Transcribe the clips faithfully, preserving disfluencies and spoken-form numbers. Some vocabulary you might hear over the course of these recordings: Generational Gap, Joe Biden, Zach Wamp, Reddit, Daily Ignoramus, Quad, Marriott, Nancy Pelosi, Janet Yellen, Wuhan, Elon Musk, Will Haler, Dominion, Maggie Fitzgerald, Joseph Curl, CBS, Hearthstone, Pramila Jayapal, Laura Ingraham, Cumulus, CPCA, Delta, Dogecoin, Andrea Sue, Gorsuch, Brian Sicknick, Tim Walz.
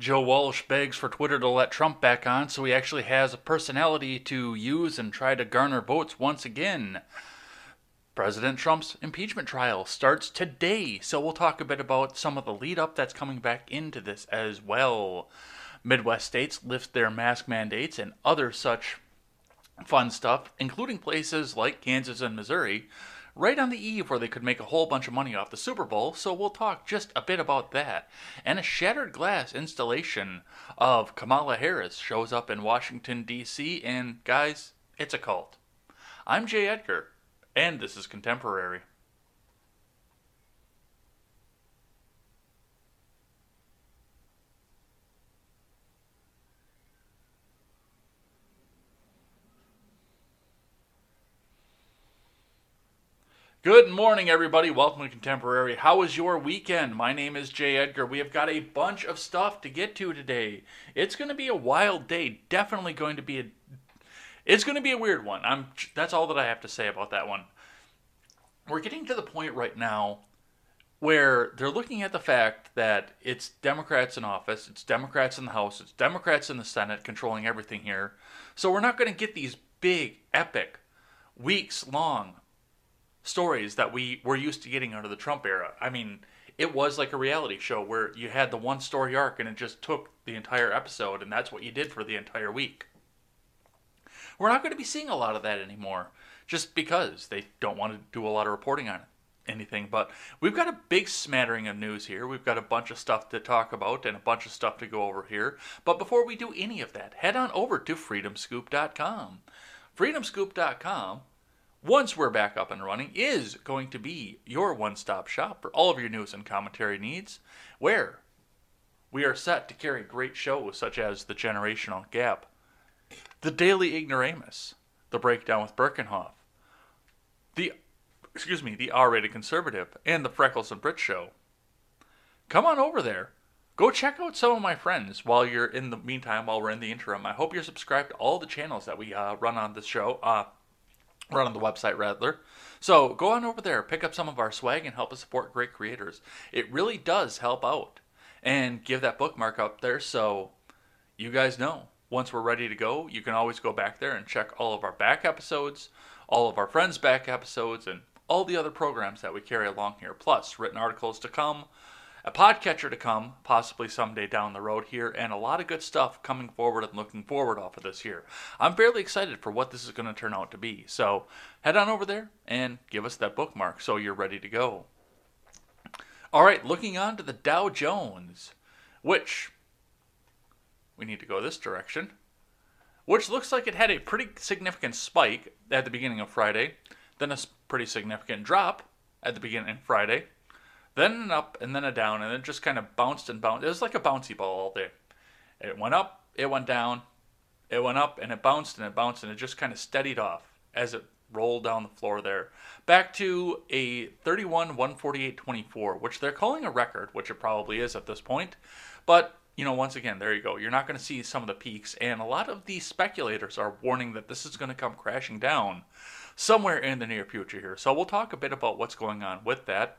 Joe Walsh begs for Twitter to let Trump back on so he actually has a personality to use and try to garner votes once again. President Trump's impeachment trial starts today, so we'll talk a bit about some of the lead-up that's coming back into this as well. Midwest states lift their mask mandates and other such fun stuff, including places like Kansas and Missouri, right on the eve where they could make a whole bunch of money off the Super Bowl, so we'll talk just a bit about that. And a shattered glass installation of Kamala Harris shows up in Washington, D C, and guys, it's a cult. I'm Jay Edgar, and this is Contemporary. Good morning, everybody. Welcome to Contemporary. How was your weekend? My name is Jay Edgar. We have got a bunch of stuff to get to today. It's going to be a wild day. Definitely going to be a... It's going to be a weird one. I'm. That's all that I have to say about that one. We're getting to the point right now where they're looking at the fact that it's Democrats in office, it's Democrats in the House, it's Democrats in the Senate controlling everything here. So we're not going to get these big, epic, weeks-long stories that we were used to getting under the Trump era. I mean, it was like a reality show where you had the one story arc and it just took the entire episode, and that's what you did for the entire week. We're not going to be seeing a lot of that anymore, just because they don't want to do a lot of reporting on anything. But we've got a big smattering of news here. We've got a bunch of stuff to talk about and a bunch of stuff to go over here. But before we do any of that, head on over to freedom scoop dot com. freedom scoop dot com, once we're back up and running, is going to be your one-stop shop for all of your news and commentary needs, where we are set to carry great shows such as The Generational Gap, The Daily Ignoramus, The Breakdown with Birkenhoff, the, excuse me, the R-Rated Conservative, and The Freckles and Brit Show. Come on over there. Go check out some of my friends while you're in the meantime, while we're in the interim. I hope you're subscribed to all the channels that we uh, run on this show, uh, run on the website rather. So go on over there, pick up some of our swag, and help us support great creators. It really does help out. And give that bookmark up there so you guys know. Once we're ready to go, you can always go back there and check all of our back episodes, all of our friends' back episodes, and all the other programs that we carry along here, plus written articles to come, a podcatcher to come, possibly someday down the road here, and a lot of good stuff coming forward and looking forward off of this here. I'm fairly excited for what this is going to turn out to be, so head on over there and give us that bookmark so you're ready to go. All right, looking on to the Dow Jones, which... we need to go this direction, which looks like it had a pretty significant spike at the beginning of Friday, then a pretty significant drop at the beginning of Friday, then an up and then a down, and it just kind of bounced and bounced. It was like a bouncy ball all day. It went up, it went down, it went up, and it bounced and it bounced, and it just kind of steadied off as it rolled down the floor there. Back to a thirty-one one forty-eight twenty-four, which they're calling a record, which it probably is at this point, but you know, once again, there you go. You're not going to see some of the peaks, and a lot of these speculators are warning that this is going to come crashing down somewhere in the near future here. So we'll talk a bit about what's going on with that.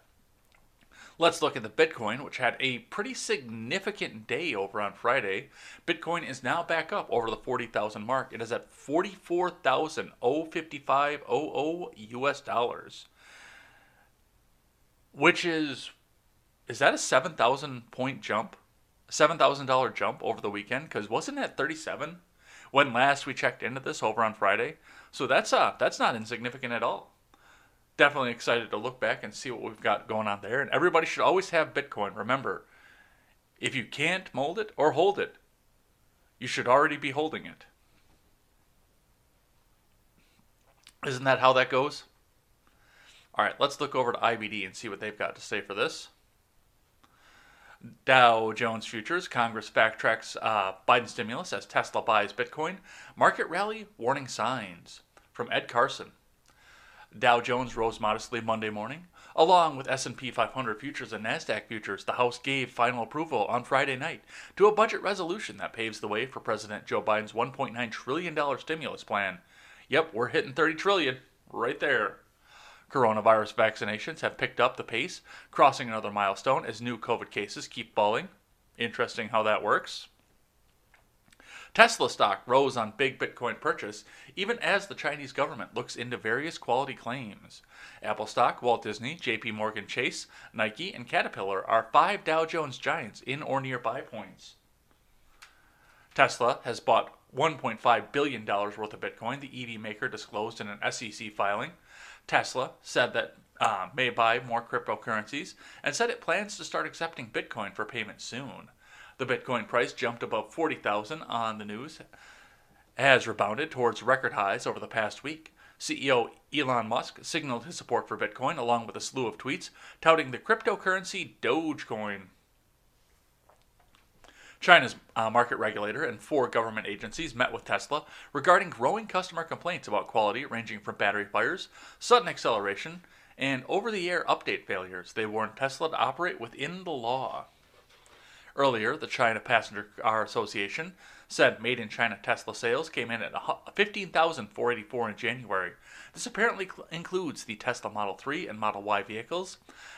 Let's look at the Bitcoin, which had a pretty significant day over on Friday. Bitcoin is now back up over the forty thousand mark. It is at forty-four thousand fifty-five U S dollars, which is, is that a seven thousand point jump? seven thousand dollars jump over the weekend, because wasn't it thirty-seven when last we checked into this over on Friday? So that's uh, that's not insignificant at all. Definitely excited to look back and see what we've got going on there. And everybody should always have Bitcoin. Remember, if you can't mold it or hold it, you should already be holding it. Isn't that how that goes? All right, let's look over to I B D and see what they've got to say for this. Dow Jones Futures, Congress backtracks uh, Biden stimulus as Tesla buys Bitcoin. Market rally, warning signs. From Ed Carson. Dow Jones rose modestly Monday morning, along with S and P five hundred futures and NASDAQ futures. The House gave final approval on Friday night to a budget resolution that paves the way for President Joe Biden's one point nine trillion dollars stimulus plan. Yep, we're hitting thirty trillion dollars right there. Coronavirus vaccinations have picked up the pace, crossing another milestone as new COVID cases keep falling. Interesting how that works. Tesla stock rose on big Bitcoin purchase, even as the Chinese government looks into various quality claims. Apple stock, Walt Disney, J P Morgan Chase, Nike, and Caterpillar are five Dow Jones giants in or near buy points. Tesla has bought one point five billion dollars worth of Bitcoin, the E V maker disclosed in an S E C filing. Tesla said that uh, may buy more cryptocurrencies and said it plans to start accepting Bitcoin for payment soon. The Bitcoin price jumped above forty thousand dollars on the news, has rebounded towards record highs over the past week. C E O Elon Musk signaled his support for Bitcoin along with a slew of tweets touting the cryptocurrency Dogecoin. China's uh, market regulator and four government agencies met with Tesla regarding growing customer complaints about quality ranging from battery fires, sudden acceleration, and over-the-air update failures. They warned Tesla to operate within the law. Earlier, the China Passenger Car Association said made-in-China Tesla sales came in at fifteen thousand four hundred eighty-four in January. This apparently cl- includes the Tesla Model three and Model Y vehicles.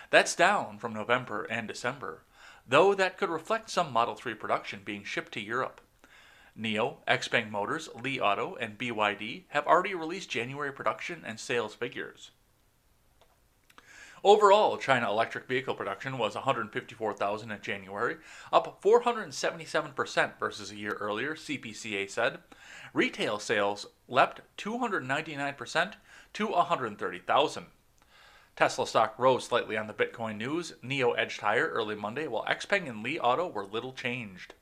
That's down from November and December, though that could reflect some Model three production being shipped to Europe. N I O, XPeng Motors, Li Auto, and B Y D have already released January production and sales figures. Overall, China electric vehicle production was one hundred fifty-four thousand in January, up four hundred seventy-seven percent versus a year earlier, C P C A said. Retail sales leapt two hundred ninety-nine percent to one hundred thirty thousand. Tesla stock rose slightly on the Bitcoin news. N I O edged higher early Monday, while XPeng and Li Auto were little changed.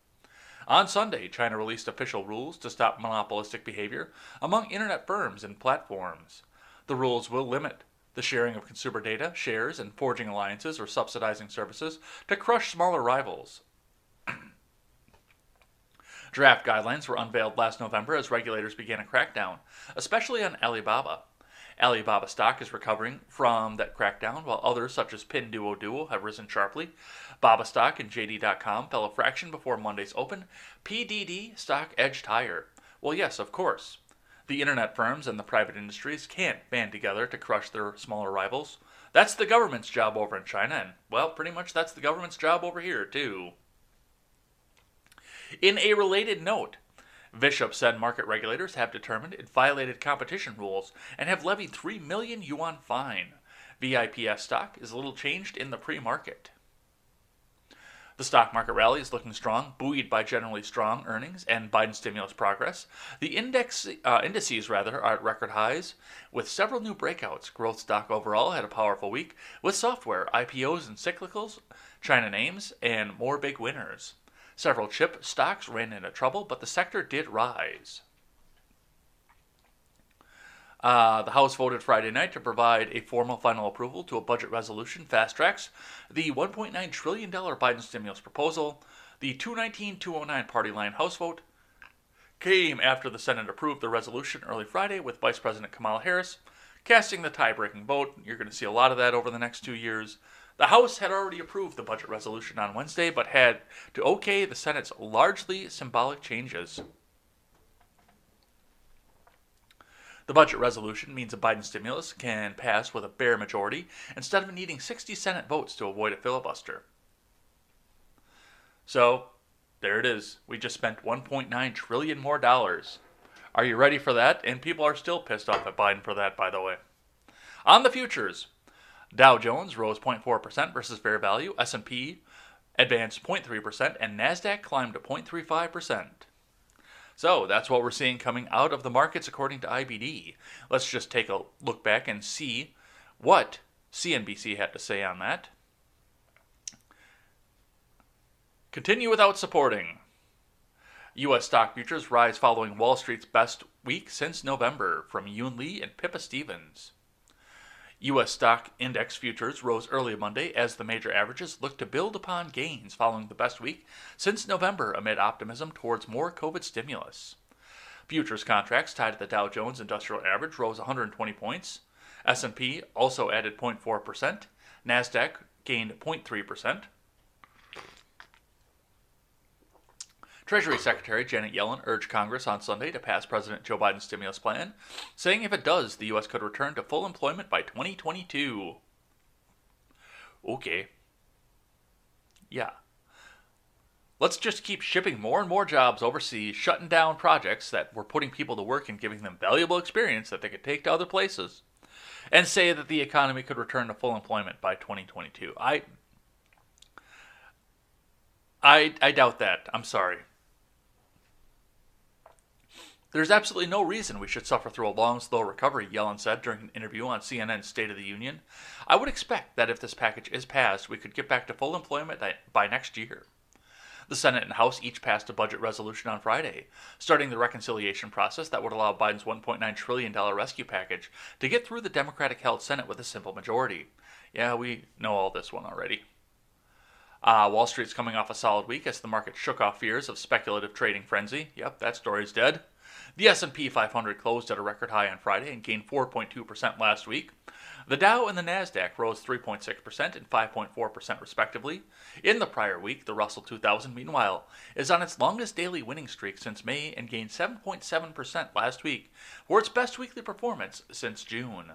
On Sunday, China released official rules to stop monopolistic behavior among internet firms and platforms. The rules will limit the sharing of consumer data, shares, and forging alliances or subsidizing services to crush smaller rivals. Draft guidelines were unveiled last November as regulators began a crackdown, especially on Alibaba. Alibaba stock is recovering from that crackdown, while others such as Pinduoduo have risen sharply. Baba stock and J D dot com fell a fraction before Monday's open. P D D stock edged higher. Well, yes, of course. The internet firms and the private industries can't band together to crush their smaller rivals. That's the government's job over in China, and, well, pretty much that's the government's job over here, too. In a related note, Bishop said market regulators have determined it violated competition rules and have levied three million yuan fine. V I P S stock is little changed in the pre-market. The stock market rally is looking strong, buoyed by generally strong earnings and Biden stimulus progress. The index, uh, indices rather, are at record highs, with several new breakouts. Growth stock overall had a powerful week, with software, I P Os and cyclicals, China names, and more big winners. Several chip stocks ran into trouble, but the sector did rise. Uh, the House voted Friday night to provide a formal final approval to a budget resolution fast-tracks the one point nine trillion dollars Biden stimulus proposal. The two nineteen two oh nine party line House vote came after the Senate approved the resolution early Friday with Vice President Kamala Harris casting the tie-breaking vote. You're going to see a lot of that over the next two years. The House had already approved the budget resolution on Wednesday, but had to okay the Senate's largely symbolic changes. The budget resolution means a Biden stimulus can pass with a bare majority instead of needing sixty Senate votes to avoid a filibuster. So, there it is. We just spent one point nine trillion dollars more dollars. Are you ready for that? And people are still pissed off at Biden for that, by the way. On the futures, Dow Jones rose zero point four percent versus fair value, S and P advanced zero point three percent, and NASDAQ climbed to zero point three five percent. So that's what we're seeing coming out of the markets according to I B D. Let's just take a look back and see what C N B C had to say on that. Continue without supporting. U S stock futures rise following Wall Street's best week since November from Yoon Lee and Pippa Stevens. U S stock index futures rose early Monday as the major averages looked to build upon gains following the best week since November amid optimism towards more COVID stimulus. Futures contracts tied to the Dow Jones Industrial Average rose one hundred twenty points. S and P also added zero point four percent. NASDAQ gained zero point three percent. Treasury Secretary Janet Yellen urged Congress on Sunday to pass President Joe Biden's stimulus plan, saying if it does, the U S could return to full employment by twenty twenty-two. Okay. Yeah. Let's just keep shipping more and more jobs overseas, shutting down projects that were putting people to work and giving them valuable experience that they could take to other places, and say that the economy could return to full employment by twenty twenty-two. I, I, I doubt that. I'm sorry. There's absolutely no reason we should suffer through a long, slow recovery, Yellen said during an interview on C N N's State of the Union. I would expect that if this package is passed, we could get back to full employment by next year. The Senate and House each passed a budget resolution on Friday, starting the reconciliation process that would allow Biden's one point nine trillion dollars rescue package to get through the Democratic-held Senate with a simple majority. Yeah, we know all this one already. Uh, Wall Street's coming off a solid week as the market shook off fears of speculative trading frenzy. Yep, that story's dead. The S and P five hundred closed at a record high on Friday and gained four point two percent last week. The Dow and the NASDAQ rose three point six percent and five point four percent respectively. In the prior week, the Russell two thousand, meanwhile, is on its longest daily winning streak since May and gained seven point seven percent last week for its best weekly performance since June.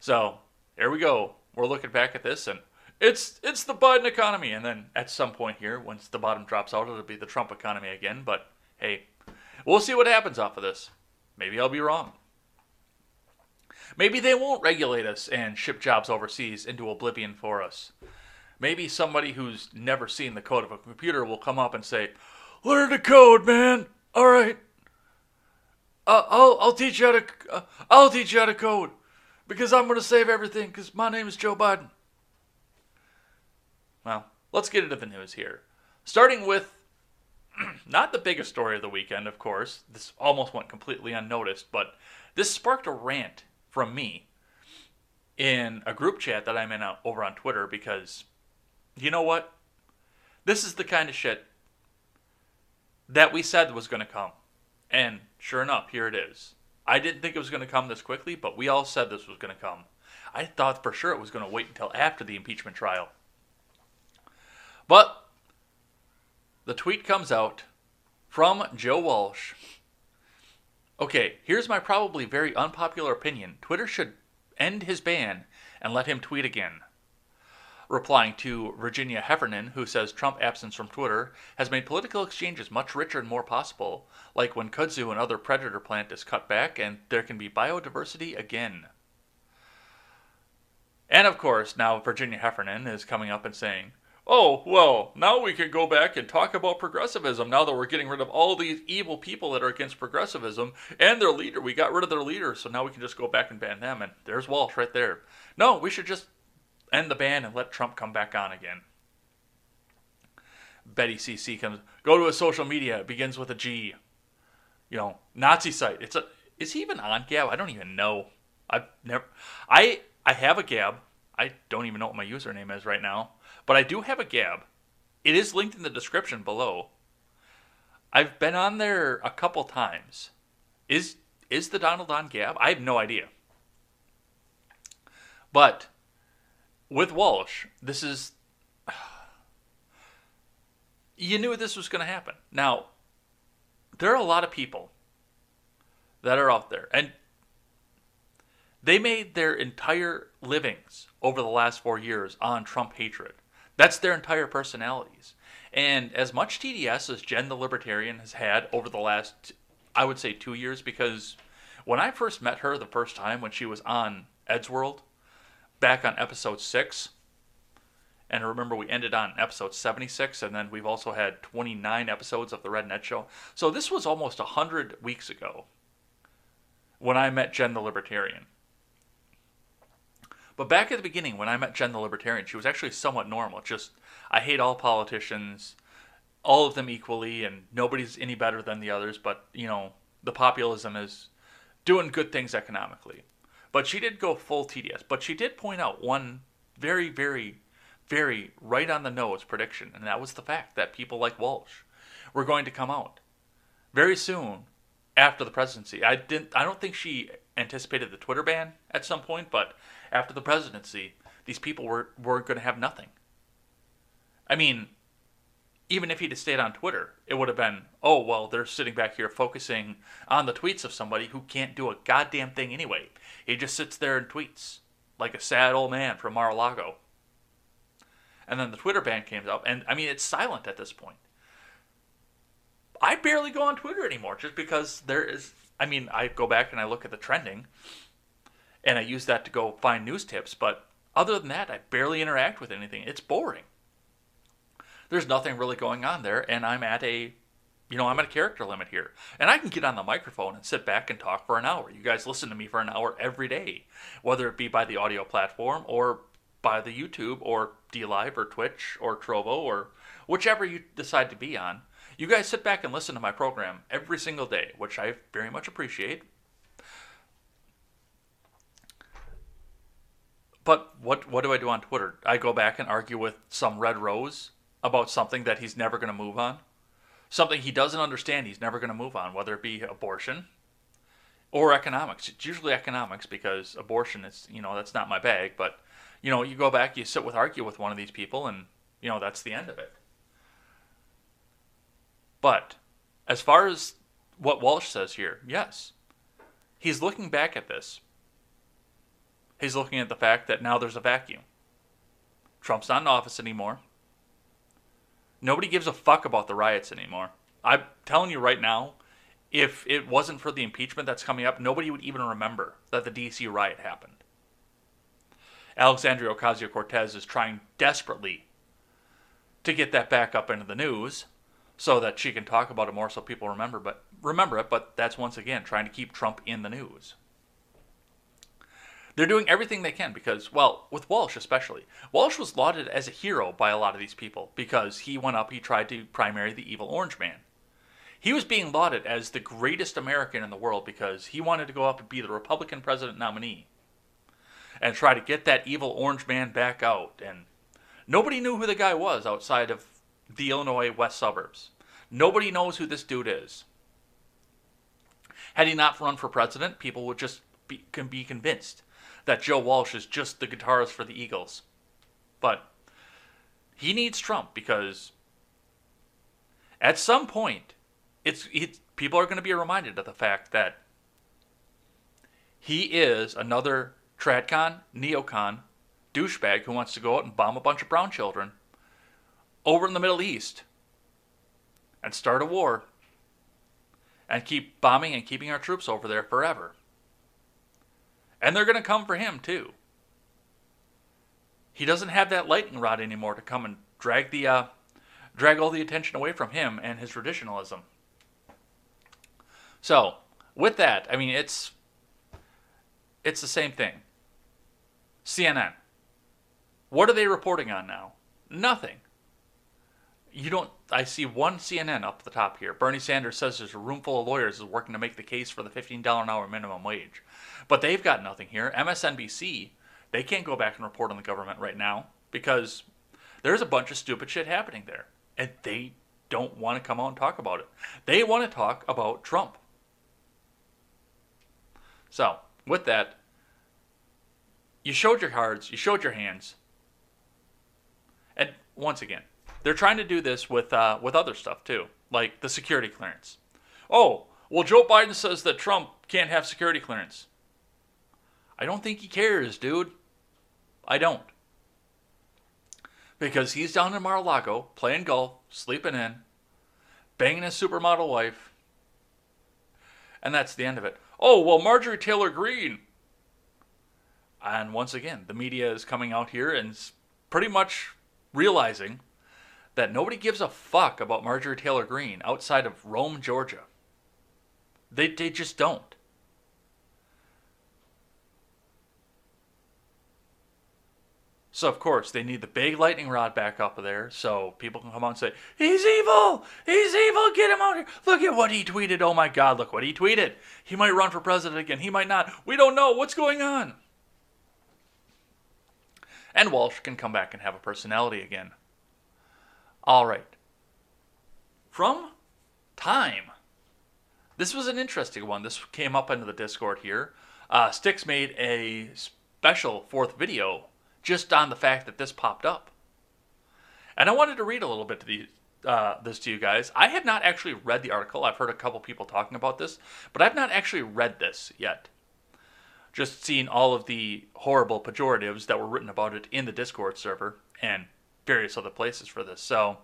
So, here we go. We're looking back at this and it's it's the Biden economy. And then at some point here, once the bottom drops out, it'll be the Trump economy again. But hey, we'll see what happens off of this. Maybe I'll be wrong. Maybe they won't regulate us and ship jobs overseas into oblivion for us. Maybe somebody who's never seen the code of a computer will come up and say, "Learn to code, man. All right, uh, I'll I'll teach you how to uh, I'll teach you how to code because I'm going to save everything because my name is Joe Biden." Well, let's get into the news here, starting with not the biggest story of the weekend, of course. This almost went completely unnoticed, but this sparked a rant from me in a group chat that I'm in over on Twitter because, you know what? This is the kind of shit that we said was going to come. And sure enough, here it is. I didn't think it was going to come this quickly, but we all said this was going to come. I thought for sure it was going to wait until after the impeachment trial. But the tweet comes out from Joe Walsh. Okay, here's my probably very unpopular opinion. Twitter should end his ban and let him tweet again. Replying to Virginia Heffernan, who says Trump absence from Twitter has made political exchanges much richer and more possible, like when kudzu and other predator plant is cut back and there can be biodiversity again. And of course, now Virginia Heffernan is coming up and saying, "Oh, well, now we can go back and talk about progressivism now that we're getting rid of all these evil people that are against progressivism and their leader. We got rid of their leader, so now we can just go back and ban them." And there's Walsh right there. No, we should just end the ban and let Trump come back on again. Betty C C comes, "Go to a social media. It begins with a G. You know, Nazi site." It's a, is he even on Gab? I don't even know. I've never, I, I have a Gab. I don't even know what my username is right now. But I do have a Gab. It is linked in the description below. I've been on there a couple times. Is is the Donald on Gab? I have no idea. But with Walsh, this is... you knew this was going to happen. Now, there are a lot of people that are out there, and they made their entire livings over the last four years on Trump hatred. That's their entire personalities. And as much T D S as Jen the Libertarian has had over the last, I would say, two years, because when I first met her the first time when she was on Ed's World, back on episode six, and I remember we ended on episode seventy-six, and then we've also had twenty-nine episodes of the Red Net Show. So this was almost one hundred weeks ago when I met Jen the Libertarian. But back at the beginning, when I met Jen the Libertarian, she was actually somewhat normal. Just, I hate all politicians, all of them equally, and nobody's any better than the others. But, you know, the populism is doing good things economically. But she did go full T D S. But she did point out one very, very, very right on the nose prediction. And that was the fact that people like Walsh were going to come out very soon after the presidency. I didn't. I don't think she anticipated the Twitter ban at some point, but after the presidency, these people were, were going to have nothing. I mean, even if he'd have stayed on Twitter, it would have been, oh, well, they're sitting back here focusing on the tweets of somebody who can't do a goddamn thing anyway. He just sits there and tweets like a sad old man from Mar-a-Lago. And then the Twitter ban came up. And, I mean, it's silent at this point. I barely go on Twitter anymore just because there is... I mean, I go back and I look at the trending. And I use that to go find news tips. But other than that, I barely interact with anything. It's boring. There's nothing really going on there. And I'm at a... You know, I'm at a character limit here. And I can get on the microphone and sit back and talk for an hour. You guys listen to me for an hour every day, whether it be by the audio platform or by the YouTube or DLive or Twitch or Trovo or whichever you decide to be on. You guys sit back and listen to my program every single day, which I very much appreciate. But what, what do I do on Twitter? I go back and argue with some red rose about something that he's never going to move on. Something he doesn't understand, he's never going to move on, whether it be abortion or economics. It's usually economics because abortion is, you know, that's not my bag. But, you know, you go back, you sit with, argue with one of these people, and, you know, that's the end of it. But as far as what Walsh says here, yes, he's looking back at this. He's looking at the fact that now there's a vacuum. Trump's not in office anymore. Nobody gives a fuck about the riots anymore. I'm telling you right now, if it wasn't for the impeachment that's coming up, nobody would even remember that the D C riot happened. Alexandria Ocasio-Cortez is trying desperately to get that back up into the news so that she can talk about it more so people remember, but, remember it, but that's once again trying to keep Trump in the news. They're doing everything they can because, well, with Walsh especially. Walsh was lauded as a hero by a lot of these people because he went up, he tried to primary the evil orange man. He was being lauded as the greatest American in the world because he wanted to go up and be the Republican president nominee and try to get that evil orange man back out. And nobody knew who the guy was outside of the Illinois West suburbs. Nobody knows who this dude is. Had he not run for president, people would just be, can be convinced that Joe Walsh is just the guitarist for the Eagles. But he needs Trump because at some point, it's, it's people are going to be reminded of the fact that he is another tradcon, neocon, douchebag who wants to go out and bomb a bunch of brown children over in the Middle East and start a war and keep bombing and keeping our troops over there forever. And they're going to come for him, too. He doesn't have that lightning rod anymore to come and drag the, uh, drag all the attention away from him and his traditionalism. So, with that, I mean, it's, it's the same thing. C N N. What are they reporting on now? Nothing. You don't, I see one C N N up the top here. Bernie Sanders says there's a room full of lawyers working to make the case for the fifteen dollars an hour minimum wage. But they've got nothing here. M S N B C, they can't go back and report on the government right now because there's a bunch of stupid shit happening there. And they don't want to come out and talk about it. They want to talk about Trump. So, with that, you showed your cards, you showed your hands. And once again, they're trying to do this with uh, with other stuff too, like the security clearance. Oh, well, Joe Biden says that Trump can't have security clearance. I don't think he cares, dude. I don't. Because he's down in Mar-a-Lago, playing golf, sleeping in, banging his supermodel wife. And that's the end of it. Oh, well, Marjorie Taylor Greene. And once again, the media is coming out here and pretty much realizing that nobody gives a fuck about Marjorie Taylor Greene outside of Rome, Georgia. They, they just don't. So, of course, they need the big lightning rod back up there so people can come out and say, he's evil! He's evil! Get him out here! Look at what he tweeted! Oh, my God, look what he tweeted! He might run for president again. He might not. We don't know. What's going on? And Walsh can come back and have a personality again. All right. From Time. This was an interesting one. This came up into the Discord here. Uh, Styx made a special fourth video just on the fact that this popped up. And I wanted to read a little bit to the, uh, this to you guys. I have not actually read the article. I've heard a couple people talking about this, but I've not actually read this yet. Just seen all of the horrible pejoratives that were written about it in the Discord server, and various other places for this. So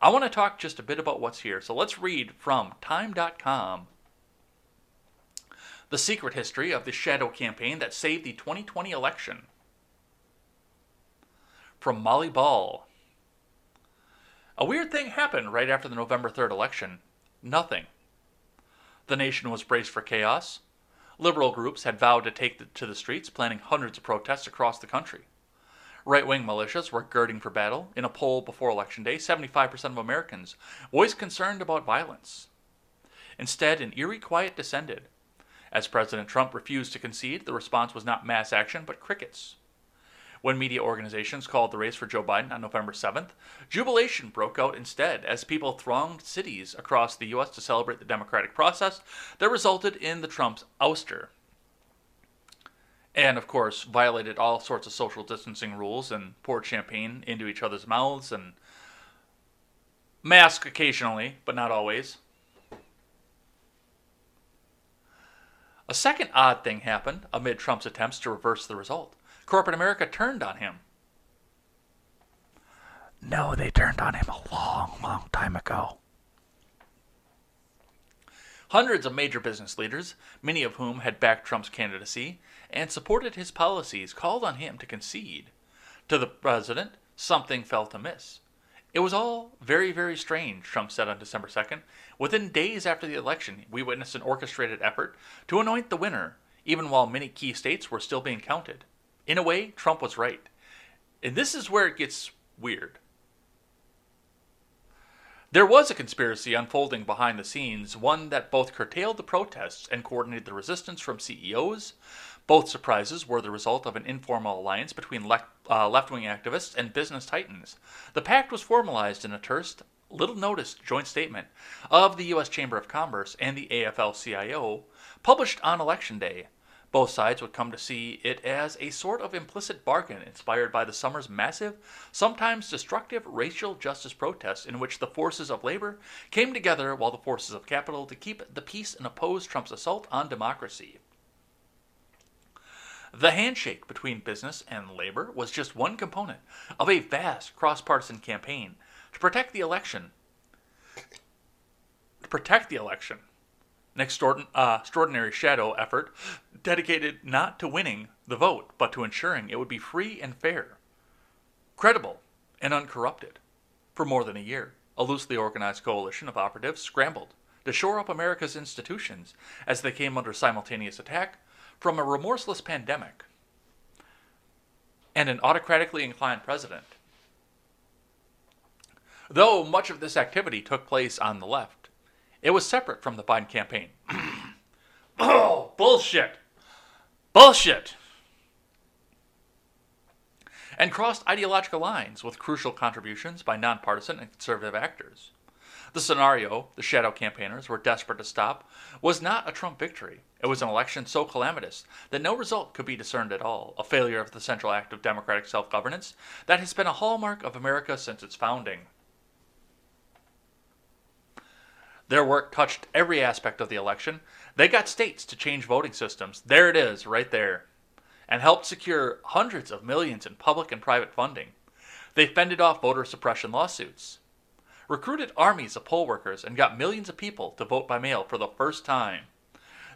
I want to talk just a bit about what's here. So let's read from time dot com. The secret history of the shadow campaign that saved the twenty twenty election. From Molly Ball. A weird thing happened right after the November third election. Nothing. The nation was braced for chaos. Liberal groups had vowed to take to the streets, planning hundreds of protests across the country. Right-wing militias were girding for battle. In a poll before Election Day, seventy-five percent of Americans voiced concern about violence. Instead, an eerie quiet descended. As President Trump refused to concede, the response was not mass action, but crickets. When media organizations called the race for Joe Biden on November seventh, jubilation broke out instead as people thronged cities across the U S to celebrate the democratic process that resulted in the Trump's ouster. And, of course, violated all sorts of social distancing rules and poured champagne into each other's mouths and masked occasionally, but not always. A second odd thing happened amid Trump's attempts to reverse the result. Corporate America turned on him. No, they turned on him a long, long time ago. Hundreds of major business leaders, many of whom had backed Trump's candidacy and supported his policies, called on him to concede. To the president, something felt amiss. It was all very, very strange, Trump said on December second. Within days after the election, we witnessed an orchestrated effort to anoint the winner, even while many key states were still being counted. In a way, Trump was right. And this is where it gets weird. There was a conspiracy unfolding behind the scenes, one that both curtailed the protests and coordinated the resistance from C E Os. Both surprises were the result of an informal alliance between le- uh, left-wing activists and business titans. The pact was formalized in a terse, little-noticed joint statement of the U S Chamber of Commerce and the A F L C I O, published on Election Day. Both sides would come to see it as a sort of implicit bargain inspired by the summer's massive, sometimes destructive racial justice protests in which the forces of labor came together while the forces of capital to keep the peace and oppose Trump's assault on democracy. The handshake between business and labor was just one component of a vast cross-partisan campaign to protect the election. To protect the election. An extraordinary shadow effort dedicated not to winning the vote, but to ensuring it would be free and fair, credible and uncorrupted. For more than a year, a loosely organized coalition of operatives scrambled to shore up America's institutions as they came under simultaneous attack from a remorseless pandemic and an autocratically inclined president. Though much of this activity took place on the left, it was separate from the Biden campaign. Oh, bullshit. Bullshit. And crossed ideological lines with crucial contributions by nonpartisan and conservative actors. The scenario the shadow campaigners were desperate to stop was not a Trump victory. It was an election so calamitous that no result could be discerned at all, a failure of the central act of democratic self-governance that has been a hallmark of America since its founding. Their work touched every aspect of the election. They got states to change voting systems. There it is, right there. And helped secure hundreds of millions in public and private funding. They fended off voter suppression lawsuits. Recruited armies of poll workers and got millions of people to vote by mail for the first time.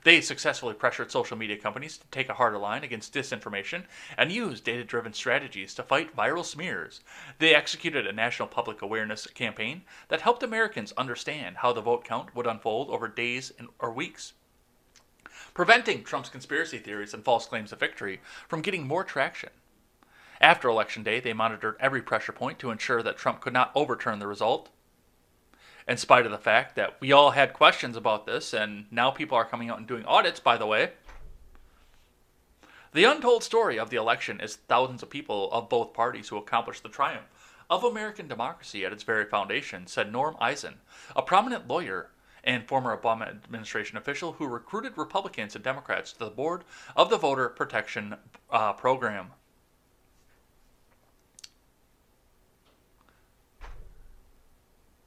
They successfully pressured social media companies to take a harder line against disinformation and used data-driven strategies to fight viral smears. They executed a national public awareness campaign that helped Americans understand how the vote count would unfold over days or weeks, preventing Trump's conspiracy theories and false claims of victory from getting more traction. After Election Day, they monitored every pressure point to ensure that Trump could not overturn the result. In spite of the fact that we all had questions about this, and now people are coming out and doing audits, by the way. The untold story of the election is thousands of people of both parties who accomplished the triumph of American democracy at its very foundation, said Norm Eisen, a prominent lawyer and former Obama administration official who recruited Republicans and Democrats to the board of the Voter Protection uh, Program.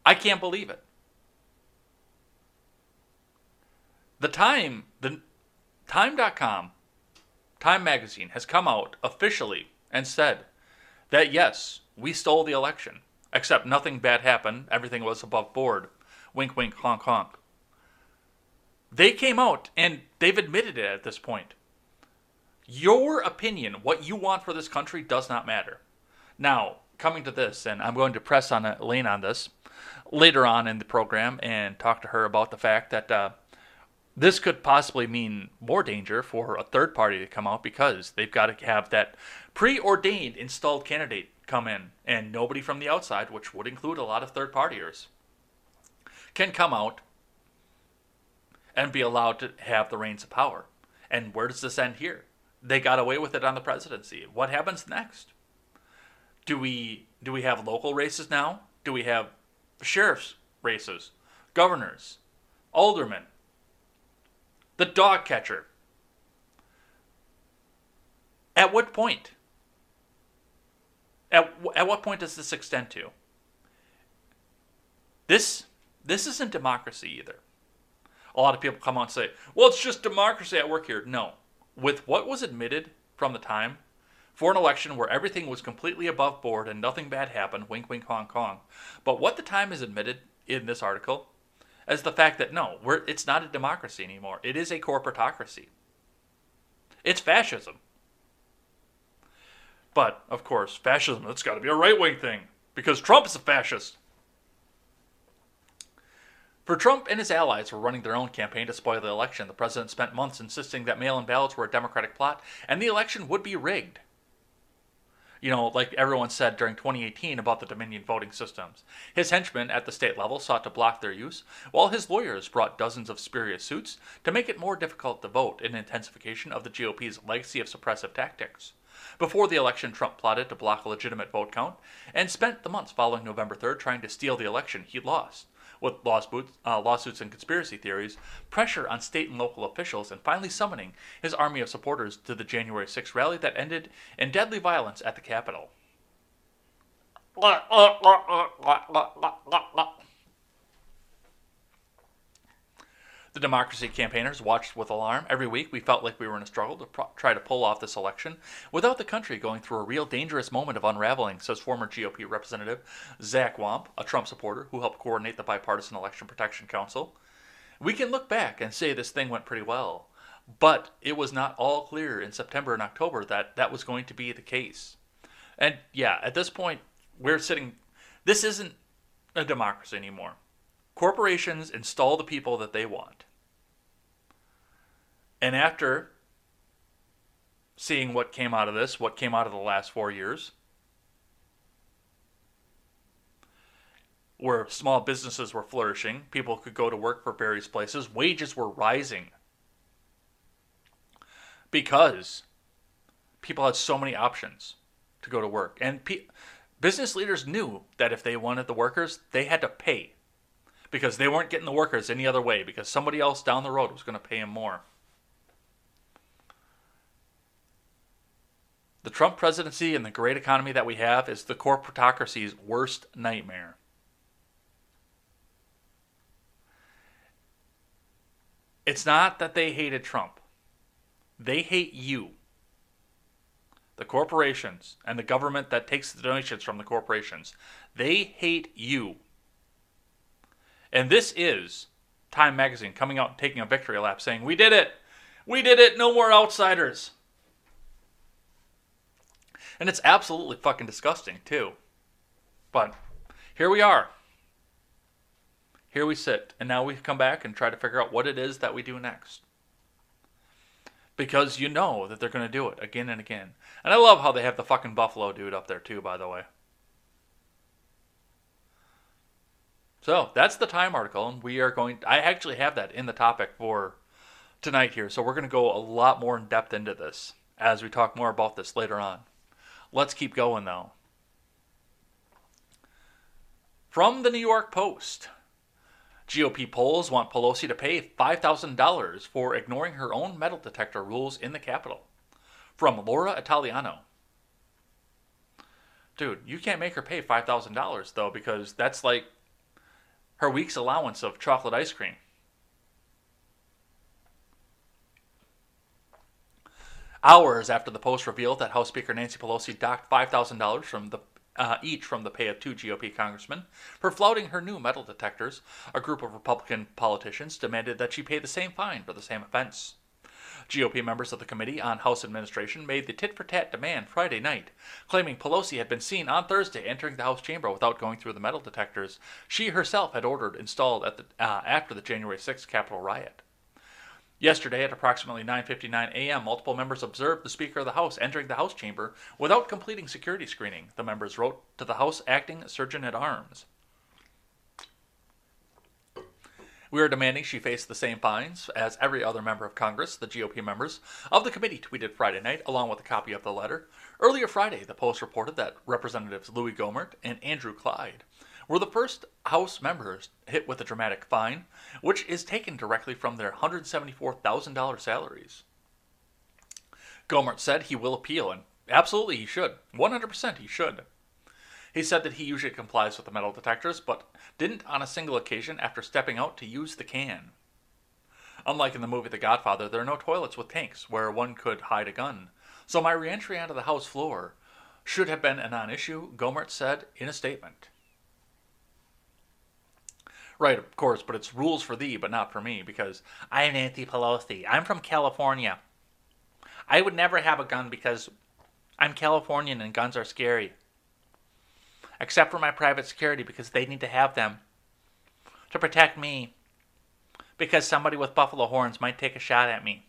I can't believe it. The Time, the Time dot com, Time magazine has come out officially and said that yes, We stole the election, except nothing bad happened. Everything was above board. Wink, wink, honk, honk. They came out, and they've admitted it at this point. Your opinion, what you want for this country, does not matter. Now, coming to this, and I'm going to press on Elaine on this later on in the program and talk to her about the fact that uh, this could possibly mean more danger for a third party to come out, because they've got to have that preordained installed candidate come in, and nobody from the outside, which would include a lot of third-partiers, can come out and be allowed to have the reins of power. And where does this end here? They got away with it on the presidency. What happens next? Do we do we have local races now? Do we have sheriff's races, governors, aldermen, the dog catcher? At what point? At, at what point does this extend to? This this isn't democracy either. A lot of people come out and say, well, it's just democracy at work here. No. With what was admitted from the time for an election where everything was completely above board and nothing bad happened, wink, wink, honk, honk. But what the time has admitted in this article is the fact that, no, we're, it's not a democracy anymore. It is a corporatocracy. It's fascism. But, of course, fascism, that's got to be a right-wing thing, because Trump is a fascist. For Trump and his allies were running their own campaign to spoil the election. The president spent months insisting that mail-in ballots were a Democratic plot, and the election would be rigged. You know, like everyone said during twenty eighteen about the Dominion voting systems. His henchmen at the state level sought to block their use, while his lawyers brought dozens of spurious suits to make it more difficult to vote, in intensification of the G O P's legacy of suppressive tactics. Before the election, Trump plotted to block a legitimate vote count and spent the months following November third trying to steal the election he lost, with lawsuits and conspiracy theories, pressure on state and local officials, and finally summoning his army of supporters to the January sixth rally that ended in deadly violence at the Capitol. The democracy campaigners watched with alarm. Every week, we felt like we were in a struggle to pro- try to pull off this election without the country going through a real dangerous moment of unraveling, says former G O P Representative Zach Wamp, a Trump supporter who helped coordinate the Bipartisan Election Protection Council. We can look back and say this thing went pretty well, but it was not all clear in September and October that that was going to be the case. And yeah, at this point, we're sitting, this isn't a democracy anymore. Corporations install the people that they want. And after seeing what came out of this, what came out of the last four years, where small businesses were flourishing, people could go to work for various places, wages were rising because people had so many options to go to work. And pe- business leaders knew that if they wanted the workers, they had to pay, because they weren't getting the workers any other way, because somebody else down the road was going to pay them more. The Trump presidency and the great economy that we have is the corporatocracy's worst nightmare. It's not that they hated Trump. They hate you. The corporations and the government that takes the donations from the corporations, they hate you. And this is Time magazine coming out and taking a victory lap saying, we did it! We did it! No more outsiders! And it's absolutely fucking disgusting, too. But here we are. Here we sit. And now we come back and try to figure out what it is that we do next. Because you know that they're going to do it again and again. And I love how they have the fucking Buffalo dude up there, too, by the way. So that's the Time article, and we are going – I actually have that in the topic for tonight here, so we're going to go a lot more in depth into this as we talk more about this later on. Let's keep going, though. From the New York Post, G O P polls want Pelosi to pay five thousand dollars for ignoring her own metal detector rules in the Capitol. From Laura Italiano. Dude, you can't make her pay five thousand dollars, though, because that's like – her week's allowance of chocolate ice cream. Hours after the Post revealed that House Speaker Nancy Pelosi docked five thousand dollars from the Uh, each from the pay of two G O P congressmen, for flouting her new metal detectors. A group of Republican politicians demanded that she pay the same fine for the same offense. G O P members of the Committee on House Administration made the tit-for-tat demand Friday night, claiming Pelosi had been seen on Thursday entering the House chamber without going through the metal detectors she herself had ordered installed at the, uh, after the January sixth Capitol riot. Yesterday, at approximately nine fifty-nine a m, multiple members observed the Speaker of the House entering the House chamber without completing security screening, the members wrote to the House Acting Surgeon-at-Arms. "We are demanding she face the same fines as every other member of Congress," the G O P members of the committee tweeted Friday night, along with a copy of the letter. Earlier Friday, the Post reported that Representatives Louis Gohmert and Andrew Clyde were the first House members hit with a dramatic fine, which is taken directly from their one hundred seventy-four thousand dollars salaries. Gohmert said he will appeal, and absolutely he should. one hundred percent he should. He said that he usually complies with the metal detectors, but didn't on a single occasion after stepping out to use the can. Unlike in the movie The Godfather, there are no toilets with tanks where one could hide a gun, so my reentry onto the House floor should have been a non-issue, Gohmert said in a statement. Right, of course, but it's rules for thee, but not for me, because I'm Nancy Pelosi. I'm from California. I would never have a gun because I'm Californian and guns are scary. Except for my private security, because they need to have them to protect me, because somebody with buffalo horns might take a shot at me.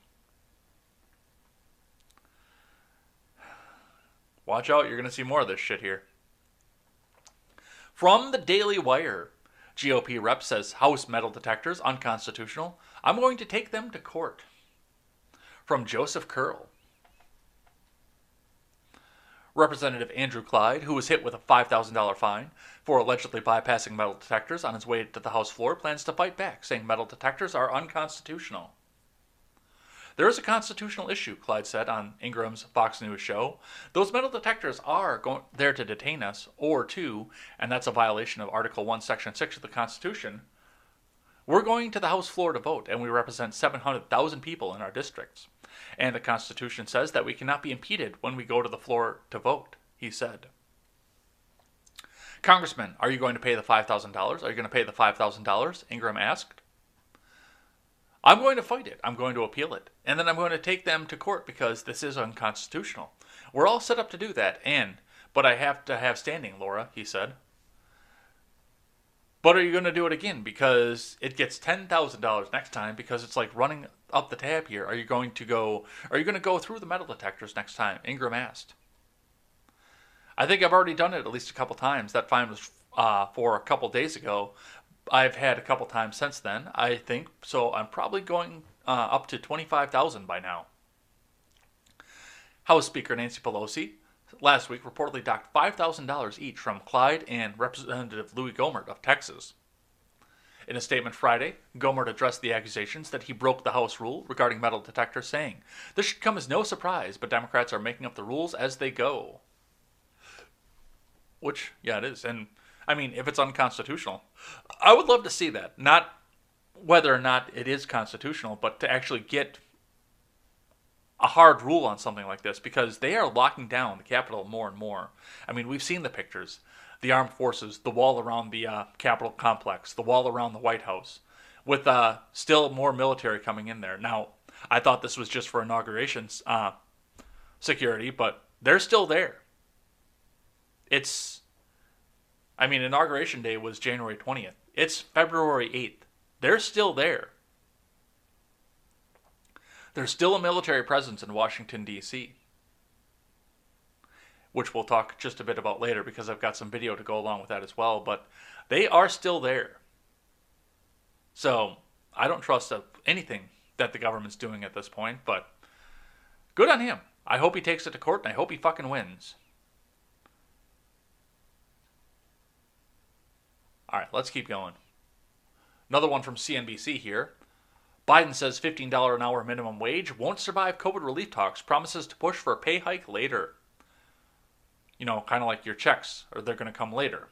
Watch out, you're going to see more of this shit here. From the Daily Wire, G O P rep says House metal detectors unconstitutional. I'm going to take them to court. From Joseph Curl. Representative Andrew Clyde, who was hit with a five thousand dollars fine for allegedly bypassing metal detectors on his way to the House floor, plans to fight back, saying metal detectors are unconstitutional. There is a constitutional issue, Clyde said on Ingram's Fox News show. Those metal detectors are going there to detain us, or to, and that's a violation of Article one, Section six of the Constitution. We're going to the House floor to vote, and we represent seven hundred thousand people in our districts. And the Constitution says that we cannot be impeded when we go to the floor to vote, he said. Congressman, are you going to pay the five thousand dollars? Are you going to pay the five thousand dollars? Ingram asked. I'm going to fight it. I'm going to appeal it. And then I'm going to take them to court because this is unconstitutional. We're all set up to do that. And, but I have to have standing, Laura, he said. But are you going to do it again? Because it gets ten thousand dollars next time, because it's like running up the tab here. Are you going to go, are you going to go through the metal detectors next time? Ingram asked. I think I've already done it at least a couple times. That fine was uh, for a couple days ago. I've had a couple times since then, I think, so I'm probably going uh, up to twenty-five thousand by now. House Speaker Nancy Pelosi last week reportedly docked five thousand dollars each from Clyde and Representative Louis Gohmert of Texas. In a statement Friday, Gohmert addressed the accusations that he broke the House rule regarding metal detectors, saying, "This should come as no surprise, but Democrats are making up the rules as they go." Which, yeah, it is, and I mean, if it's unconstitutional, I would love to see that. Not whether or not it is constitutional, but to actually get a hard rule on something like this, because they are locking down the Capitol more and more. I mean, we've seen the pictures, the armed forces, the wall around the uh, Capitol complex, the wall around the White House, with uh, still more military coming in there. Now, I thought this was just for inaugurations uh, security, but they're still there. It's... I mean, Inauguration Day was January twentieth. It's February eighth. They're still there. There's still a military presence in Washington, D C, which we'll talk just a bit about later because I've got some video to go along with that as well, but they are still there. So I don't trust anything that the government's doing at this point, but good on him. I hope he takes it to court, and I hope he fucking wins. All right, let's keep going. Another one from C N B C here. Biden says fifteen dollars an hour minimum wage won't survive COVID relief talks, promises to push for a pay hike later. You know, kind of like your checks, or they're going to come later.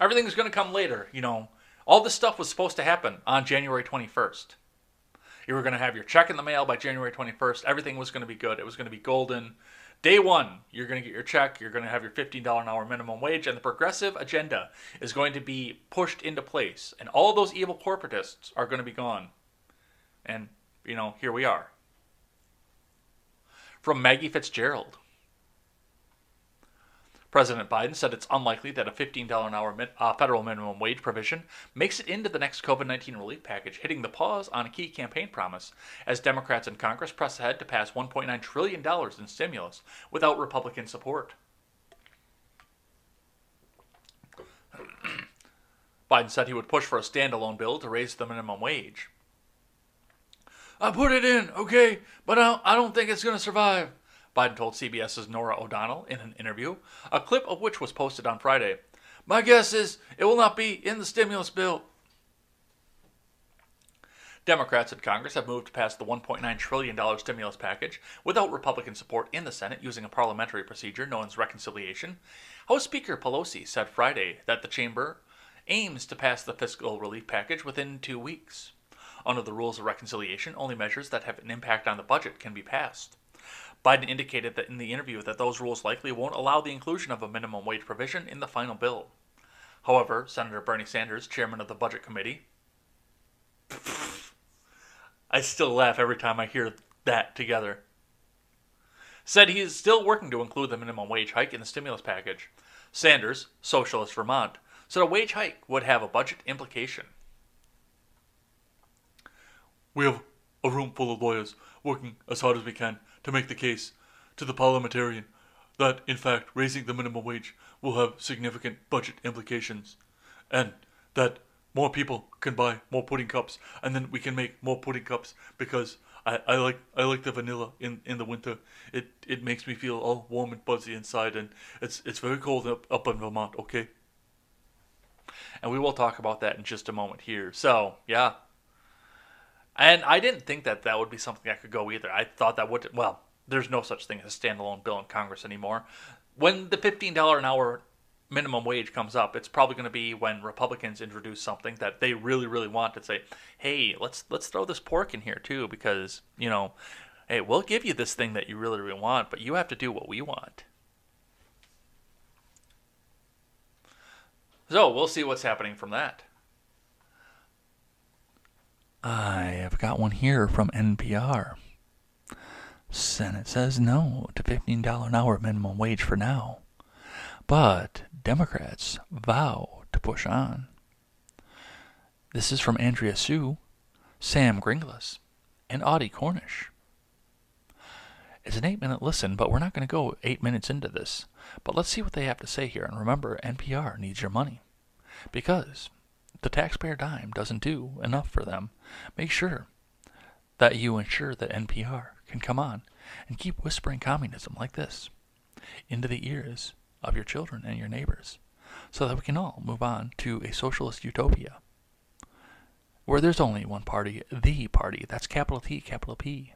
Everything's going to come later, you know. All this stuff was supposed to happen on January twenty-first. You were going to have your check in the mail by January twenty-first. Everything was going to be good. It was going to be golden. Day one, you're going to get your check. You're going to have your fifteen dollars an hour minimum wage, and the progressive agenda is going to be pushed into place. And all those evil corporatists are going to be gone. And, you know, here we are. From Maggie Fitzgerald. President Biden said it's unlikely that a fifteen dollars an hour min, uh, federal minimum wage provision makes it into the next COVID nineteen relief package, hitting the pause on a key campaign promise as Democrats in Congress press ahead to pass one point nine trillion dollars in stimulus without Republican support. Biden said he would push for a standalone bill to raise the minimum wage. I put it in, okay, but I don't think it's going to survive, Biden told CBS's Norah O'Donnell in an interview, a clip of which was posted on Friday. My guess is it will not be in the stimulus bill. Democrats in Congress have moved to pass the one point nine trillion dollars stimulus package without Republican support in the Senate using a parliamentary procedure known as reconciliation. House Speaker Pelosi said Friday that the chamber aims to pass the fiscal relief package within two weeks. Under the rules of reconciliation, only measures that have an impact on the budget can be passed. Biden indicated that in the interview that those rules likely won't allow the inclusion of a minimum wage provision in the final bill. However, Senator Bernie Sanders, chairman of the Budget Committee, I still laugh every time I hear that together, said he is still working to include the minimum wage hike in the stimulus package. Sanders, socialist Vermont, said a wage hike would have a budget implication. We have a room full of lawyers working as hard as we can to make the case to the parliamentarian that, in fact, raising the minimum wage will have significant budget implications, and that more people can buy more pudding cups, and then we can make more pudding cups because I, I like I like the vanilla in, in the winter. It it makes me feel all warm and fuzzy inside, and it's it's very cold up, up in Vermont, okay? And we will talk about that in just a moment here. So, yeah. And I didn't think that that would be something that could go either. I thought that would, well, there's no such thing as a standalone bill in Congress anymore. When the fifteen dollars an hour minimum wage comes up, it's probably going to be when Republicans introduce something that they really, really want to say, hey, let's let's throw this pork in here too because, you know, hey, we'll give you this thing that you really, really want, but you have to do what we want. So we'll see what's happening from that. I have got one here from N P R. Senate says no to fifteen dollars an hour minimum wage for now, but Democrats vow to push on. This is from Andrea Sue, Sam Gringlas, and Audie Cornish. It's an eight-minute listen, but we're not going to go eight minutes into this. But let's see what they have to say here. And remember, N P R needs your money, because the taxpayer dime doesn't do enough for them. Make sure that you ensure that N P R can come on and keep whispering communism like this into the ears of your children and your neighbors so that we can all move on to a socialist utopia where there's only one party, the party, that's capital T, capital P.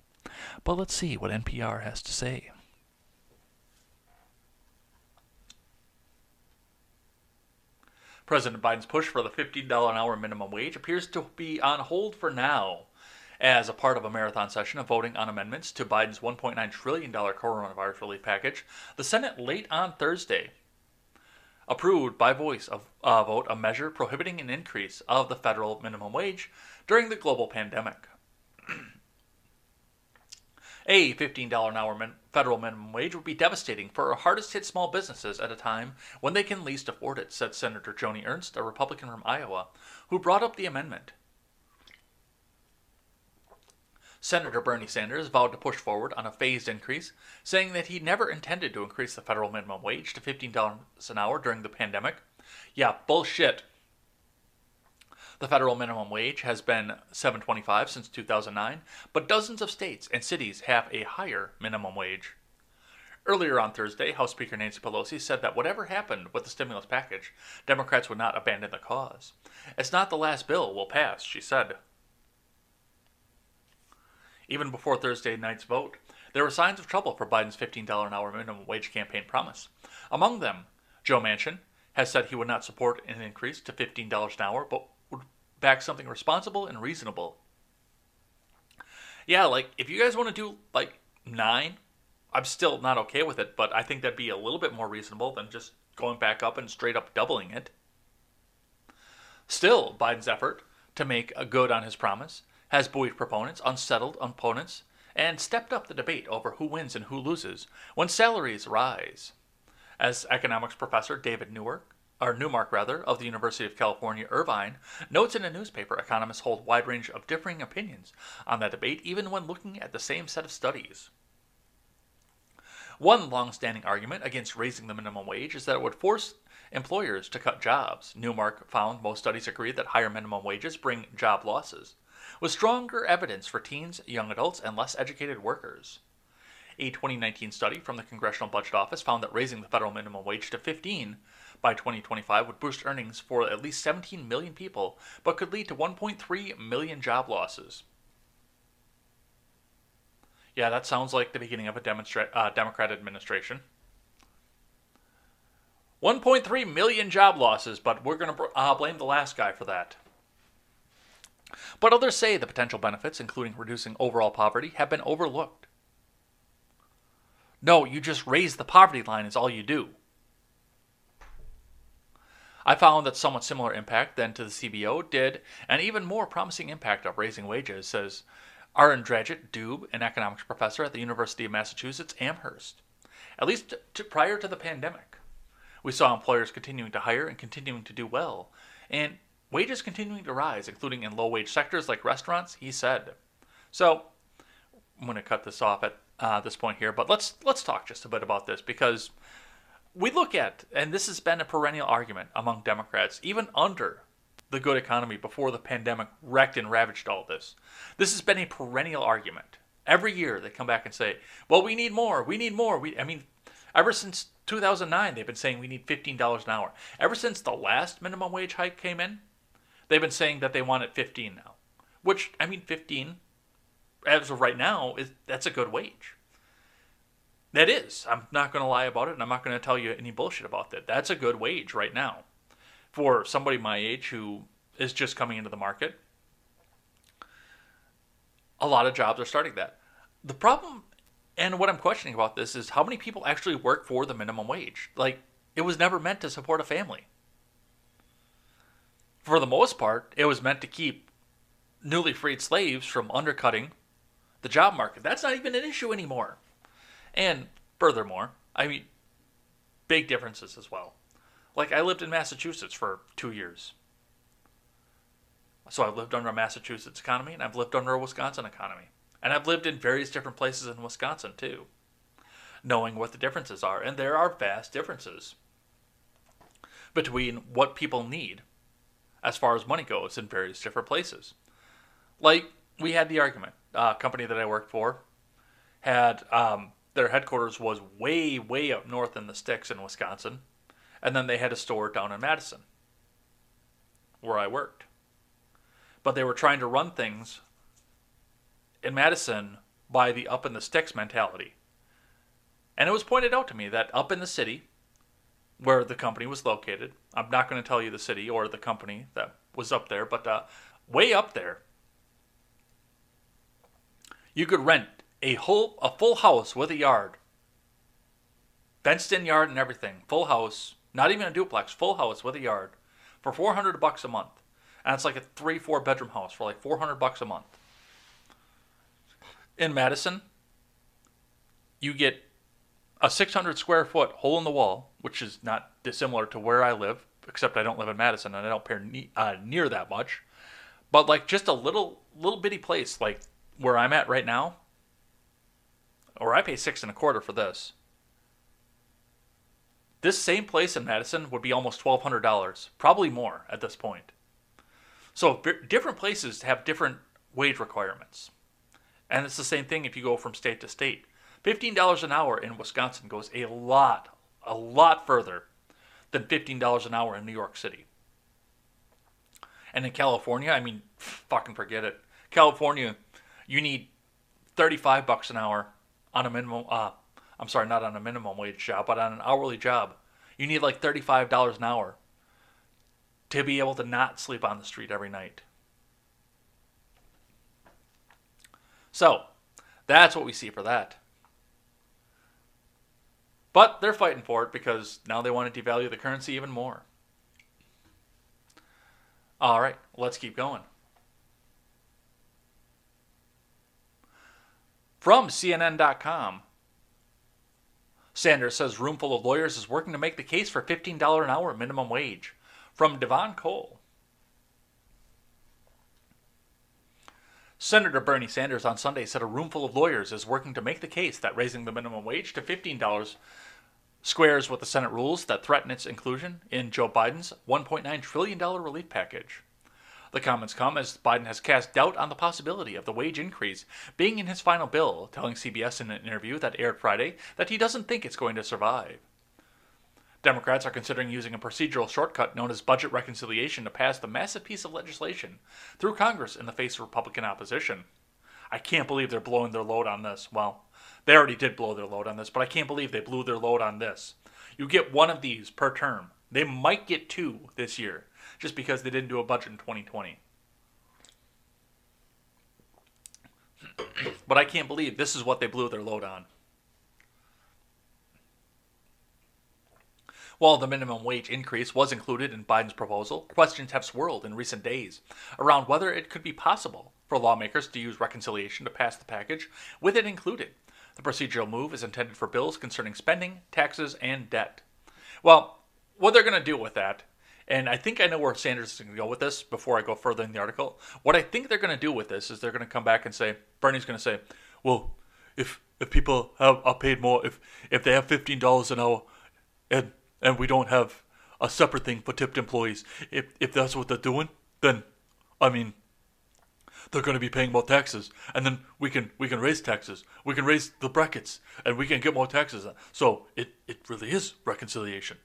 But let's see what N P R has to say. President Biden's push for the fifteen dollars an hour minimum wage appears to be on hold for now as a part of a marathon session of voting on amendments to Biden's one point nine trillion dollars coronavirus relief package. The Senate late on Thursday approved by voice of uh, vote a measure prohibiting an increase of the federal minimum wage during the global pandemic. A fifteen dollars an hour min- federal minimum wage would be devastating for our hardest-hit small businesses at a time when they can least afford it, said Senator Joni Ernst, a Republican from Iowa, who brought up the amendment. Senator Bernie Sanders vowed to push forward on a phased increase, saying that he never intended to increase the federal minimum wage to fifteen dollars an hour during the pandemic. Yeah, bullshit. The federal minimum wage has been seven dollars and twenty-five cents since two thousand nine, but dozens of states and cities have a higher minimum wage. Earlier on Thursday, House Speaker Nancy Pelosi said that whatever happened with the stimulus package, Democrats would not abandon the cause. It's not the last bill we'll pass, she said. Even before Thursday night's vote, there were signs of trouble for Biden's fifteen dollars an hour minimum wage campaign promise. Among them, Joe Manchin has said he would not support an increase to fifteen dollars an hour, but back something responsible and reasonable. Yeah, like, if you guys want to do, like, nine, I'm still not okay with it, but I think that'd be a little bit more reasonable than just going back up and straight up doubling it. Still, Biden's effort to make good on his promise has buoyed proponents, unsettled opponents, and stepped up the debate over who wins and who loses when salaries rise. As economics professor David Newark, or Newmark rather, of the University of California, Irvine, notes in a newspaper, economists hold a wide range of differing opinions on that debate even when looking at the same set of studies. One long-standing argument against raising the minimum wage is that it would force employers to cut jobs. Newmark found most studies agree that higher minimum wages bring job losses, with stronger evidence for teens, young adults, and less educated workers. A twenty nineteen study from the Congressional Budget Office found that raising the federal minimum wage to fifteen dollars by twenty twenty-five would boost earnings for at least seventeen million people, but could lead to one point three million job losses. Yeah, that sounds like the beginning of a demonstra- uh, Democrat administration. one point three million job losses, but we're going to br- uh, blame the last guy for that. But others say the potential benefits, including reducing overall poverty, have been overlooked. No, you just raise the poverty line is all you do. I found that somewhat similar impact then to the C B O did, and even more promising impact of raising wages, says Arindrajit Dube, an economics professor at the University of Massachusetts Amherst. At least to, prior to the pandemic, we saw employers continuing to hire and continuing to do well, and wages continuing to rise, including in low-wage sectors like restaurants, he said. So, I'm going to cut this off at uh, this point here, but let's let's talk just a bit about this, because we look at, and this has been a perennial argument among Democrats, even under the good economy before the pandemic wrecked and ravaged all this. This has been a perennial argument. Every year they come back and say, well, we need more, we need more. We, I mean, ever since two thousand nine, they've been saying we need fifteen dollars an hour. Ever since the last minimum wage hike came in, they've been saying that they want it fifteen now, which, I mean, fifteen as of right now, is that's a good wage. That is. I'm not going to lie about it, and I'm not going to tell you any bullshit about that. That's a good wage right now for somebody my age who is just coming into the market. A lot of jobs are starting that. The problem, and what I'm questioning about this, is how many people actually work for the minimum wage. Like, it was never meant to support a family. For the most part, it was meant to keep newly freed slaves from undercutting the job market. That's not even an issue anymore. And furthermore, I mean, big differences as well. Like, I lived in Massachusetts for two years. So I've lived under a Massachusetts economy, and I've lived under a Wisconsin economy. And I've lived in various different places in Wisconsin, too, knowing what the differences are. And there are vast differences between what people need as far as money goes in various different places. Like, we had the argument. A uh, company that I worked for had, um, their headquarters was way, way up north in the sticks in Wisconsin. And then they had a store down in Madison, where I worked. But they were trying to run things in Madison by the up in the sticks mentality. And it was pointed out to me that up in the city, where the company was located, I'm not going to tell you the city or the company that was up there, but uh, way up there, you could rent a whole a full house with a yard, fenced-in yard and everything, full house, not even a duplex, full house with a yard, for four hundred bucks a month, and it's like a three, four bedroom house for like four hundred bucks a month. In Madison, you get a six hundred square foot hole in the wall, which is not dissimilar to where I live, except I don't live in Madison and I don't pay ne- uh, near that much. But like just a little, little bitty place like where I'm at right now, or I pay six and a quarter for this. This same place in Madison would be almost twelve hundred dollars, probably more at this point. So b- different places have different wage requirements. And it's the same thing if you go from state to state. fifteen dollars an hour in Wisconsin goes a lot, a lot further than fifteen dollars an hour in New York City. And in California, I mean, fucking forget it. California, you need thirty-five bucks an hour on a minimum, uh, I'm sorry, not on a minimum wage job, but on an hourly job. You need like thirty-five dollars an hour to be able to not sleep on the street every night. So, that's what we see for that. But they're fighting for it because now they want to devalue the currency even more. All right, let's keep going. From C N N dot com, Sanders says room full of lawyers is working to make the case for fifteen dollars an hour minimum wage. From Devon Cole, Senator Bernie Sanders on Sunday said a room full of lawyers is working to make the case that raising the minimum wage to fifteen dollars squares with the Senate rules that threaten its inclusion in Joe Biden's one point nine trillion dollars relief package. The comments come as Biden has cast doubt on the possibility of the wage increase being in his final bill, telling C B S in an interview that aired Friday that he doesn't think it's going to survive. Democrats are considering using a procedural shortcut known as budget reconciliation to pass the massive piece of legislation through Congress in the face of Republican opposition. I can't believe they're blowing their load on this. Well, they already did blow their load on this, but I can't believe they blew their load on this. You get one of these per term. They might get two this year, just because they didn't do a budget in twenty twenty. But I can't believe this is what they blew their load on. While the minimum wage increase was included in Biden's proposal, questions have swirled in recent days around whether it could be possible for lawmakers to use reconciliation to pass the package with it included. The procedural move is intended for bills concerning spending, taxes, and debt. Well, what they're going to do with that, and I think I know where Sanders is going to go with this before I go further in the article. What I think they're going to do with this is they're going to come back and say, Bernie's going to say, well, if if people have, are paid more, if if they have fifteen dollars an hour and and we don't have a separate thing for tipped employees, if if that's what they're doing, then, I mean, they're going to be paying more taxes, and then we can we can raise taxes, we can raise the brackets, and we can get more taxes. So it, it really is reconciliation.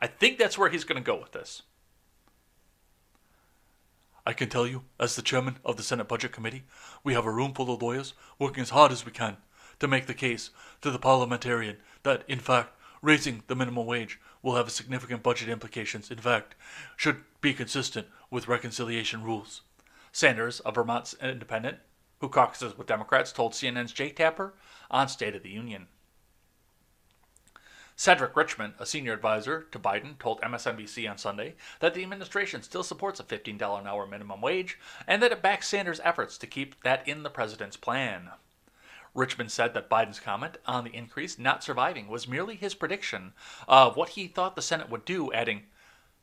I think that's where he's going to go with this. I can tell you, as the chairman of the Senate Budget Committee, we have a room full of lawyers working as hard as we can to make the case to the parliamentarian that, in fact, raising the minimum wage will have significant budget implications, in fact, should be consistent with reconciliation rules. Sanders, a Vermont independent, who caucuses with Democrats, told C N N's Jay Tapper on State of the Union. Cedric Richmond, a senior advisor to Biden, told M S N B C on Sunday that the administration still supports a fifteen dollars an hour minimum wage and that it backs Sanders' efforts to keep that in the president's plan. Richmond said that Biden's comment on the increase not surviving was merely his prediction of what he thought the Senate would do, adding,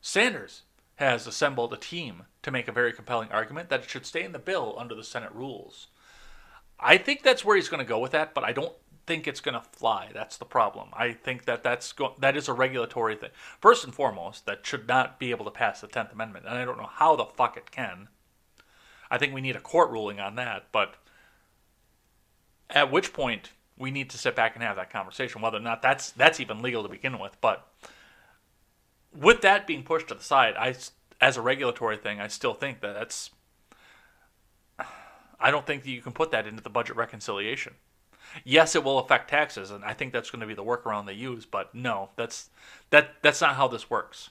Sanders has assembled a team to make a very compelling argument that it should stay in the bill under the Senate rules. I think that's where he's going to go with that, but I don't think it's going to fly. That's the problem. I think that that's go- that is a regulatory thing. First and foremost, that should not be able to pass the tenth Amendment, and I don't know how the fuck it can. I think we need a court ruling on that, but at which point we need to sit back and have that conversation, whether or not that's that's even legal to begin with. But with that being pushed to the side, I, as a regulatory thing, I still think that that's... I don't think that you can put that into the budget reconciliation. Yes, it will affect taxes, and I think that's going to be the workaround they use, but no, that's that that's not how this works.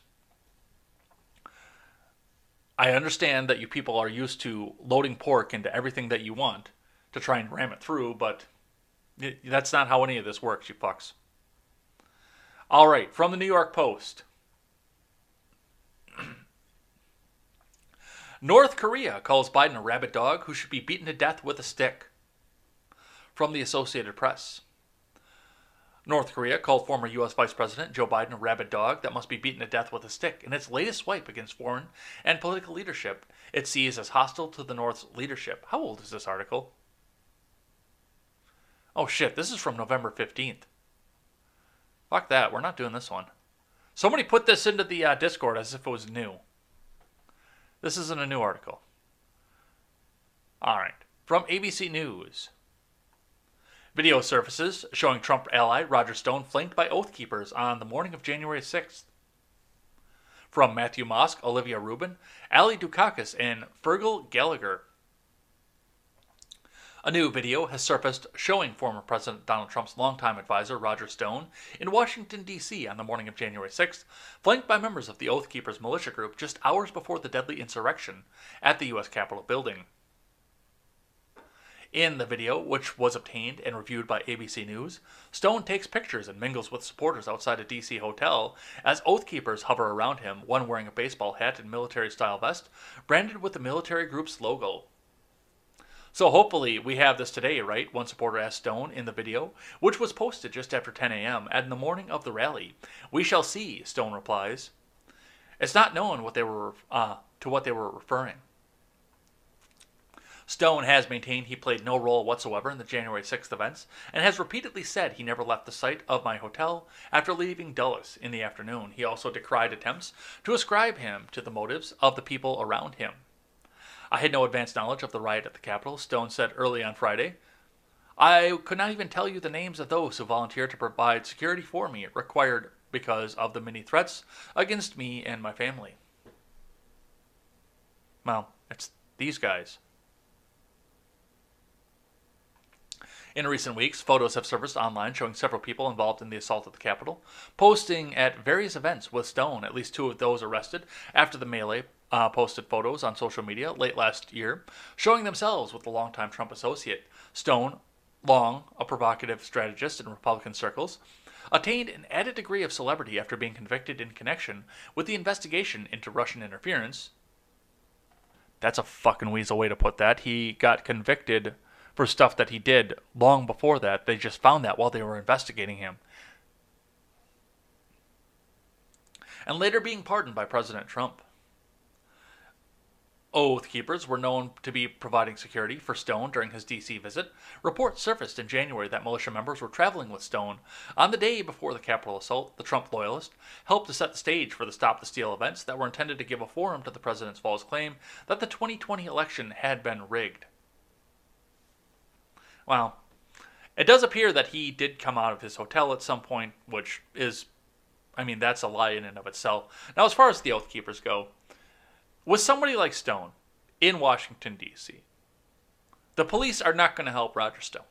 I understand that you people are used to loading pork into everything that you want to try and ram it through, but it, that's not how any of this works, you fucks. All right, from the New York Post. North Korea calls Biden a rabid dog who should be beaten to death with a stick. From the Associated Press. North Korea called former U S Vice President Joe Biden a rabid dog that must be beaten to death with a stick in its latest swipe against foreign and political leadership it sees as hostile to the North's leadership. How old is this article? Oh shit, this is from November fifteenth. Fuck that, we're not doing this one. Somebody put this into the uh, Discord as if it was new. This isn't a new article. Alright, from A B C News. Video surfaces showing Trump ally Roger Stone flanked by Oath Keepers on the morning of January sixth. From Matthew Mosk, Olivia Rubin, Ali Dukakis, and Fergal Gallagher. A new video has surfaced showing former President Donald Trump's longtime advisor Roger Stone in Washington, D C on the morning of January sixth, flanked by members of the Oath Keepers militia group just hours before the deadly insurrection at the U S Capitol building. In the video, which was obtained and reviewed by A B C News, Stone takes pictures and mingles with supporters outside a D C hotel as oath keepers hover around him, one wearing a baseball hat and military-style vest, branded with the military group's logo. So hopefully we have this today, right? One supporter asked Stone in the video, which was posted just after ten a m and in the morning of the rally. We shall see, Stone replies. It's not known what they were uh, to what they were referring. Stone has maintained he played no role whatsoever in the January sixth events and has repeatedly said he never left the site of my hotel after leaving Dulles in the afternoon. He also decried attempts to ascribe him to the motives of the people around him. I had no advance knowledge of the riot at the Capitol, Stone said early on Friday. I could not even tell you the names of those who volunteered to provide security for me, required because of the many threats against me and my family. Well, it's these guys. In recent weeks, photos have surfaced online showing several people involved in the assault at the Capitol, posting at various events with Stone, at least two of those arrested after the melee. Uh, posted photos on social media late last year, showing themselves with the longtime Trump associate. Stone, long a provocative strategist in Republican circles, attained an added degree of celebrity after being convicted in connection with the investigation into Russian interference. That's a fucking weasel way to put that. He got convicted for stuff that he did long before that. They just found that while they were investigating him. And later being pardoned by President Trump. Oath keepers were known to be providing security for Stone during his D C visit. Reports surfaced in January that militia members were traveling with Stone. On the day before the Capitol assault, the Trump loyalist helped to set the stage for the Stop the Steal events that were intended to give a forum to the president's false claim that the twenty twenty election had been rigged. Well, it does appear that he did come out of his hotel at some point, which is, I mean, that's a lie in and of itself. Now, as far as the Oath Keepers go, with somebody like Stone in Washington, D C, the police are not going to help Roger Stone.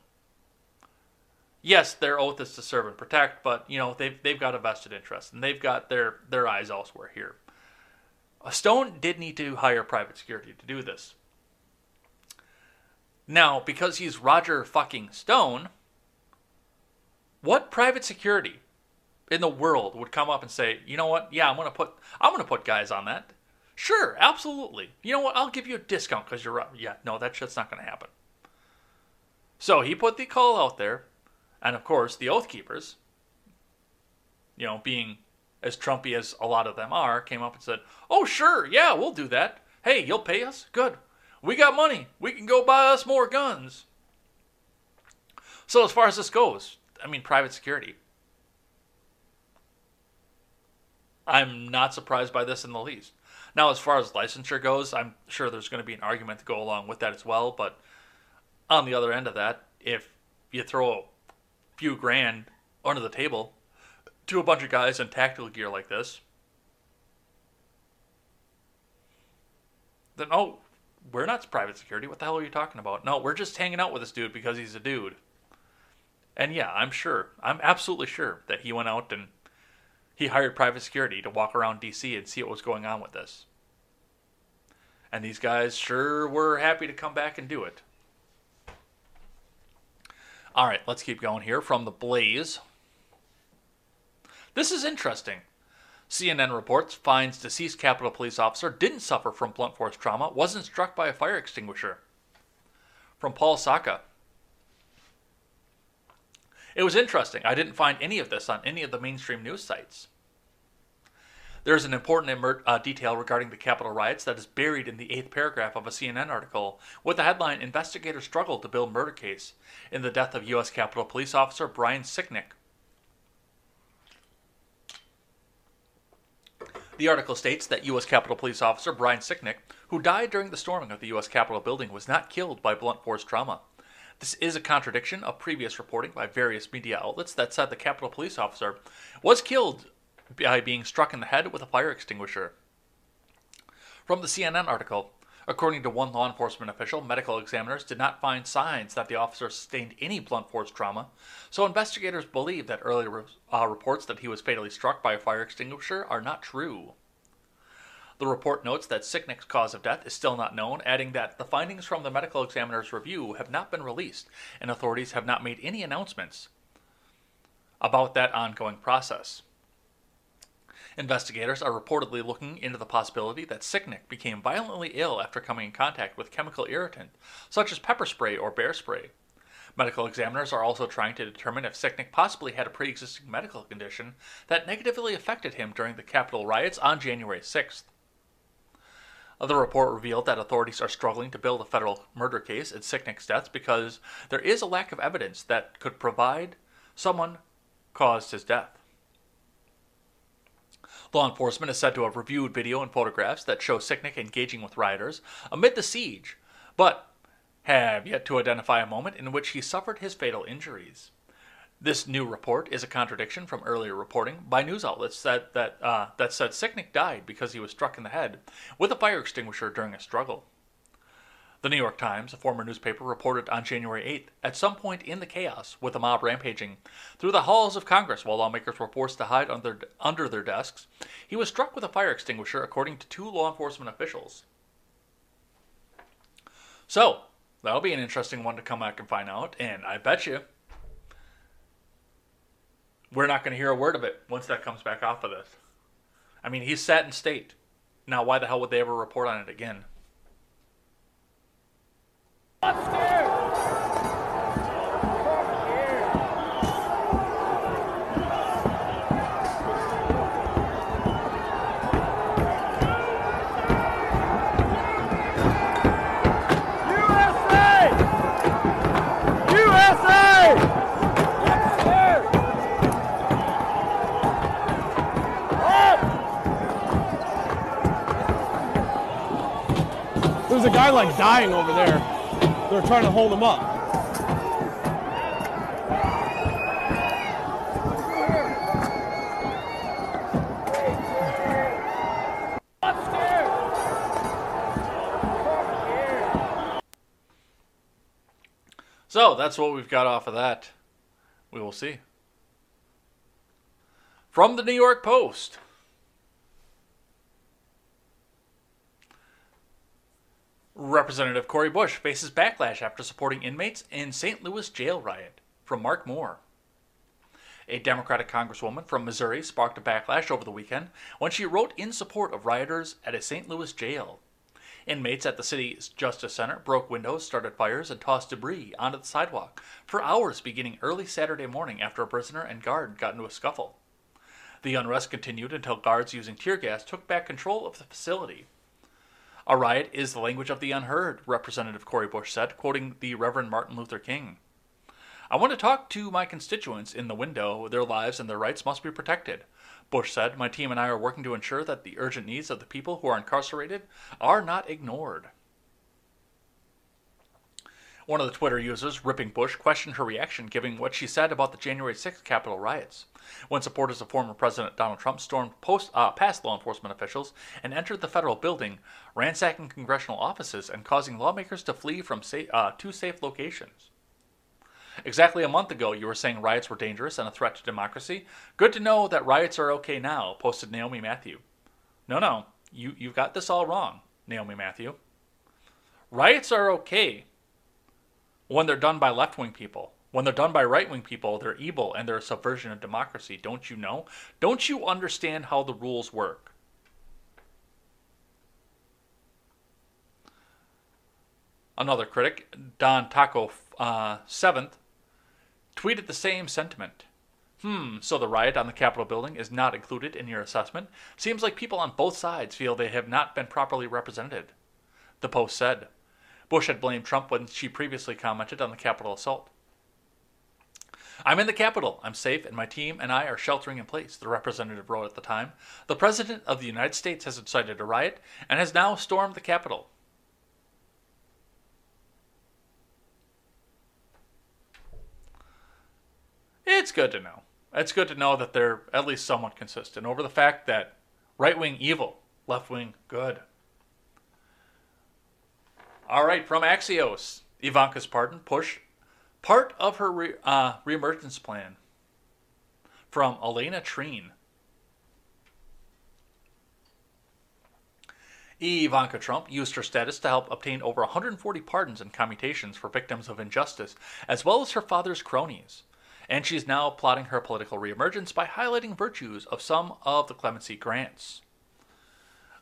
Yes, their oath is to serve and protect, but, you know, they've, they've got a vested interest, and they've got their, their eyes elsewhere here. Stone did need to hire private security to do this. Now, because he's Roger fucking Stone, what private security in the world would come up and say, you know what, yeah, I'm going to put I'm going to put guys on that. Sure, absolutely. You know what? I'll give you a discount because you're up. Yeah, no, that shit's not going to happen. So he put the call out there. And, of course, the Oath Keepers, you know, being as Trumpy as a lot of them are, came up and said, oh, sure, yeah, we'll do that. Hey, you'll pay us? Good. We got money. We can go buy us more guns. So as far as this goes, I mean, private security. I'm not surprised by this in the least. Now, as far as licensure goes, I'm sure there's going to be an argument to go along with that as well. But on the other end of that, if you throw a few grand under the table to a bunch of guys in tactical gear like this, then, oh, we're not private security. What the hell are you talking about? No, we're just hanging out with this dude because he's a dude. And yeah, I'm sure, I'm absolutely sure that he went out and he hired private security to walk around D C and see what was going on with this. And these guys sure were happy to come back and do it. All right, let's keep going here from The Blaze. This is interesting. C N N reports finds deceased Capitol Police officer didn't suffer from blunt force trauma, wasn't struck by a fire extinguisher. From Paul Saka. It was interesting. I didn't find any of this on any of the mainstream news sites. There's an important immer- uh, detail regarding the Capitol riots that is buried in the eighth paragraph of a C N N article with the headline, Investigators Struggle to Build Murder Case in the Death of U S Capitol Police Officer Brian Sicknick. The article states that U S Capitol Police Officer Brian Sicknick, who died during the storming of the U S Capitol building, was not killed by blunt force trauma. This is a contradiction of previous reporting by various media outlets that said the Capitol Police officer was killed by being struck in the head with a fire extinguisher. From the C N N article, according to one law enforcement official, medical examiners did not find signs that the officer sustained any blunt force trauma, so investigators believe that earlier uh, reports that he was fatally struck by a fire extinguisher are not true. The report notes that Sicknick's cause of death is still not known, adding that the findings from the medical examiner's review have not been released, and authorities have not made any announcements about that ongoing process. Investigators are reportedly looking into the possibility that Sicknick became violently ill after coming in contact with chemical irritant, such as pepper spray or bear spray. Medical examiners are also trying to determine if Sicknick possibly had a pre-existing medical condition that negatively affected him during the Capitol riots on January sixth. The report revealed that authorities are struggling to build a federal murder case in Sicknick's death because there is a lack of evidence that could provide someone caused his death. Law enforcement is said to have reviewed video and photographs that show Sicknick engaging with rioters amid the siege, but have yet to identify a moment in which he suffered his fatal injuries. This new report is a contradiction from earlier reporting by news outlets that, that, uh, that said Sicknick died because he was struck in the head with a fire extinguisher during a struggle. The New York Times, a former newspaper, reported on January eighth, at some point in the chaos with a mob rampaging through the halls of Congress while lawmakers were forced to hide under, under their desks, he was struck with a fire extinguisher, according to two law enforcement officials. So, that'll be an interesting one to come back and find out, and I bet you we're not going to hear a word of it once that comes back off of this. I mean, he's sat in state. Now, why the hell would they ever report on it again? Upstairs! There's a guy like dying over there. They're trying to hold him up. So that's what we've got off of that. We will see. From the New York Post. Representative Cori Bush faces backlash after supporting inmates in Saint Louis jail riot. From Mark Moore. A Democratic congresswoman from Missouri sparked a backlash over the weekend when she wrote in support of rioters at a Saint Louis jail. Inmates at the city's Justice Center broke windows, started fires, and tossed debris onto the sidewalk for hours beginning early Saturday morning after a prisoner and guard got into a scuffle. The unrest continued until guards using tear gas took back control of the facility. A riot is the language of the unheard, Representative Cori Bush said, quoting the Reverend Martin Luther King. I want to talk to my constituents in the window. Their lives and their rights must be protected. Bush said, my team and I are working to ensure that the urgent needs of the people who are incarcerated are not ignored. One of the Twitter users, Ripping Bush, questioned her reaction, giving what she said about the January sixth Capitol riots, when supporters of former President Donald Trump stormed post, uh, past law enforcement officials and entered the federal building, ransacking congressional offices and causing lawmakers to flee from sa- uh, to safe locations. Exactly a month ago, you were saying riots were dangerous and a threat to democracy. Good to know that riots are okay now, posted Naomi Matthew. No, no, you, you've got this all wrong, Naomi Matthew. Riots are okay. When they're done by left-wing people, when they're done by right-wing people, they're evil and they're a subversion of democracy. Don't you know? Don't you understand how the rules work? Another critic, Don Taco uh, seventh, tweeted the same sentiment. Hmm, so the riot on the Capitol building is not included in your assessment? Seems like people on both sides feel they have not been properly represented. The Post said. Bush had blamed Trump when she previously commented on the Capitol assault. I'm in the Capitol. I'm safe, and my team and I are sheltering in place, the representative wrote at the time. The President of the United States has incited a riot and has now stormed the Capitol. It's good to know. It's good to know that they're at least somewhat consistent over the fact that right-wing evil, left-wing good. All right, from Axios, Ivanka's pardon, push, part of her re, uh, reemergence plan. From Elena Treen. Ivanka Trump used her status to help obtain over one hundred forty pardons and commutations for victims of injustice, as well as her father's cronies. And she's now plotting her political reemergence by highlighting virtues of some of the clemency grants.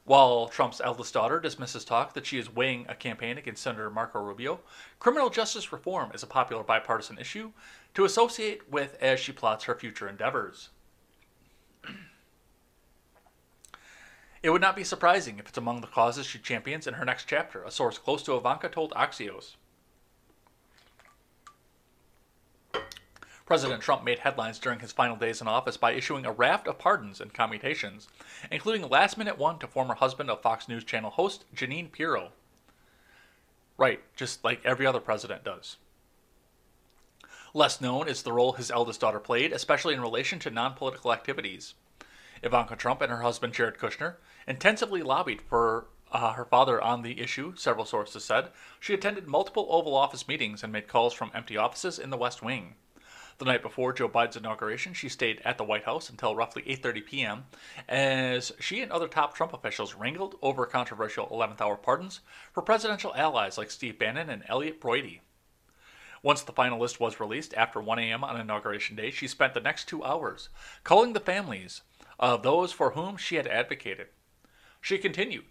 While Trump's eldest daughter dismisses talk that she is weighing a campaign against Senator Marco Rubio, criminal justice reform is a popular bipartisan issue to associate with as she plots her future endeavors. It would not be surprising if it's among the causes she champions in her next chapter, a source close to Ivanka told Axios. President Trump made headlines during his final days in office by issuing a raft of pardons and commutations, including a last-minute one to former husband of Fox News Channel host Jeanine Pirro. Right, just like every other president does. Less known is the role his eldest daughter played, especially in relation to non-political activities. Ivanka Trump and her husband Jared Kushner intensively lobbied for uh, her father on the issue, several sources said. She attended multiple Oval Office meetings and made calls from empty offices in the West Wing. The night before Joe Biden's inauguration, she stayed at the White House until roughly eight thirty p m as she and other top Trump officials wrangled over controversial eleventh hour pardons for presidential allies like Steve Bannon and Elliot Broidy. Once the final list was released after one a m on Inauguration Day, she spent the next two hours calling the families of those for whom she had advocated. She continued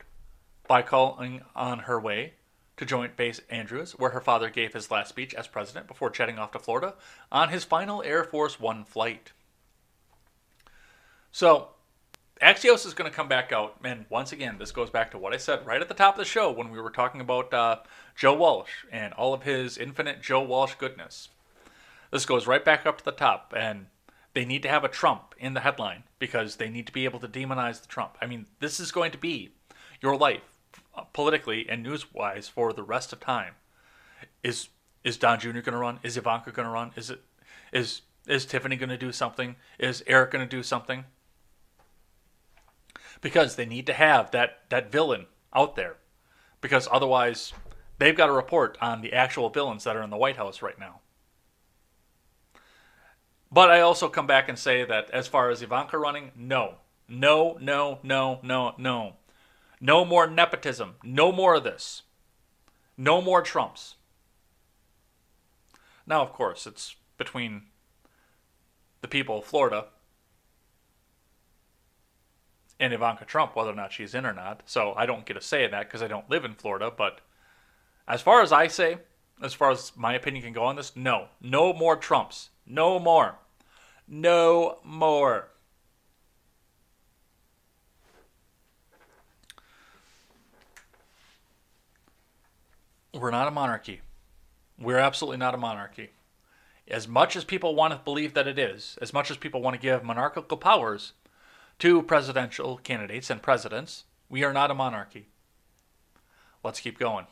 by calling on her way to Joint Base Andrews, where her father gave his last speech as president before jetting off to Florida on his final Air Force One flight. So, Axios is going to come back out, and once again, this goes back to what I said right at the top of the show when we were talking about uh, Joe Walsh and all of his infinite Joe Walsh goodness. This goes right back up to the top, and they need to have a Trump in the headline because they need to be able to demonize the Trump. I mean, this is going to be your life, politically and news-wise, for the rest of time. Is is Don Junior going to run? Is Ivanka going to run? Is it is is Tiffany going to do something? Is Eric going to do something? Because they need to have that that villain out there, because otherwise they've got to report on the actual villains that are in the White House right now. But I also come back and say that as far as Ivanka running, no, no, no, no, no, no. No more nepotism. No more of this. No more Trumps. Now, of course, it's between the people of Florida and Ivanka Trump, whether or not she's in or not. So I don't get a say in that because I don't live in Florida. But as far as I say, as far as my opinion can go on this, no. No more Trumps. No more. No more. We're not a monarchy. We're absolutely not a monarchy. As much as people want to believe that it is, as much as people want to give monarchical powers to presidential candidates and presidents, we are not a monarchy. Let's keep going.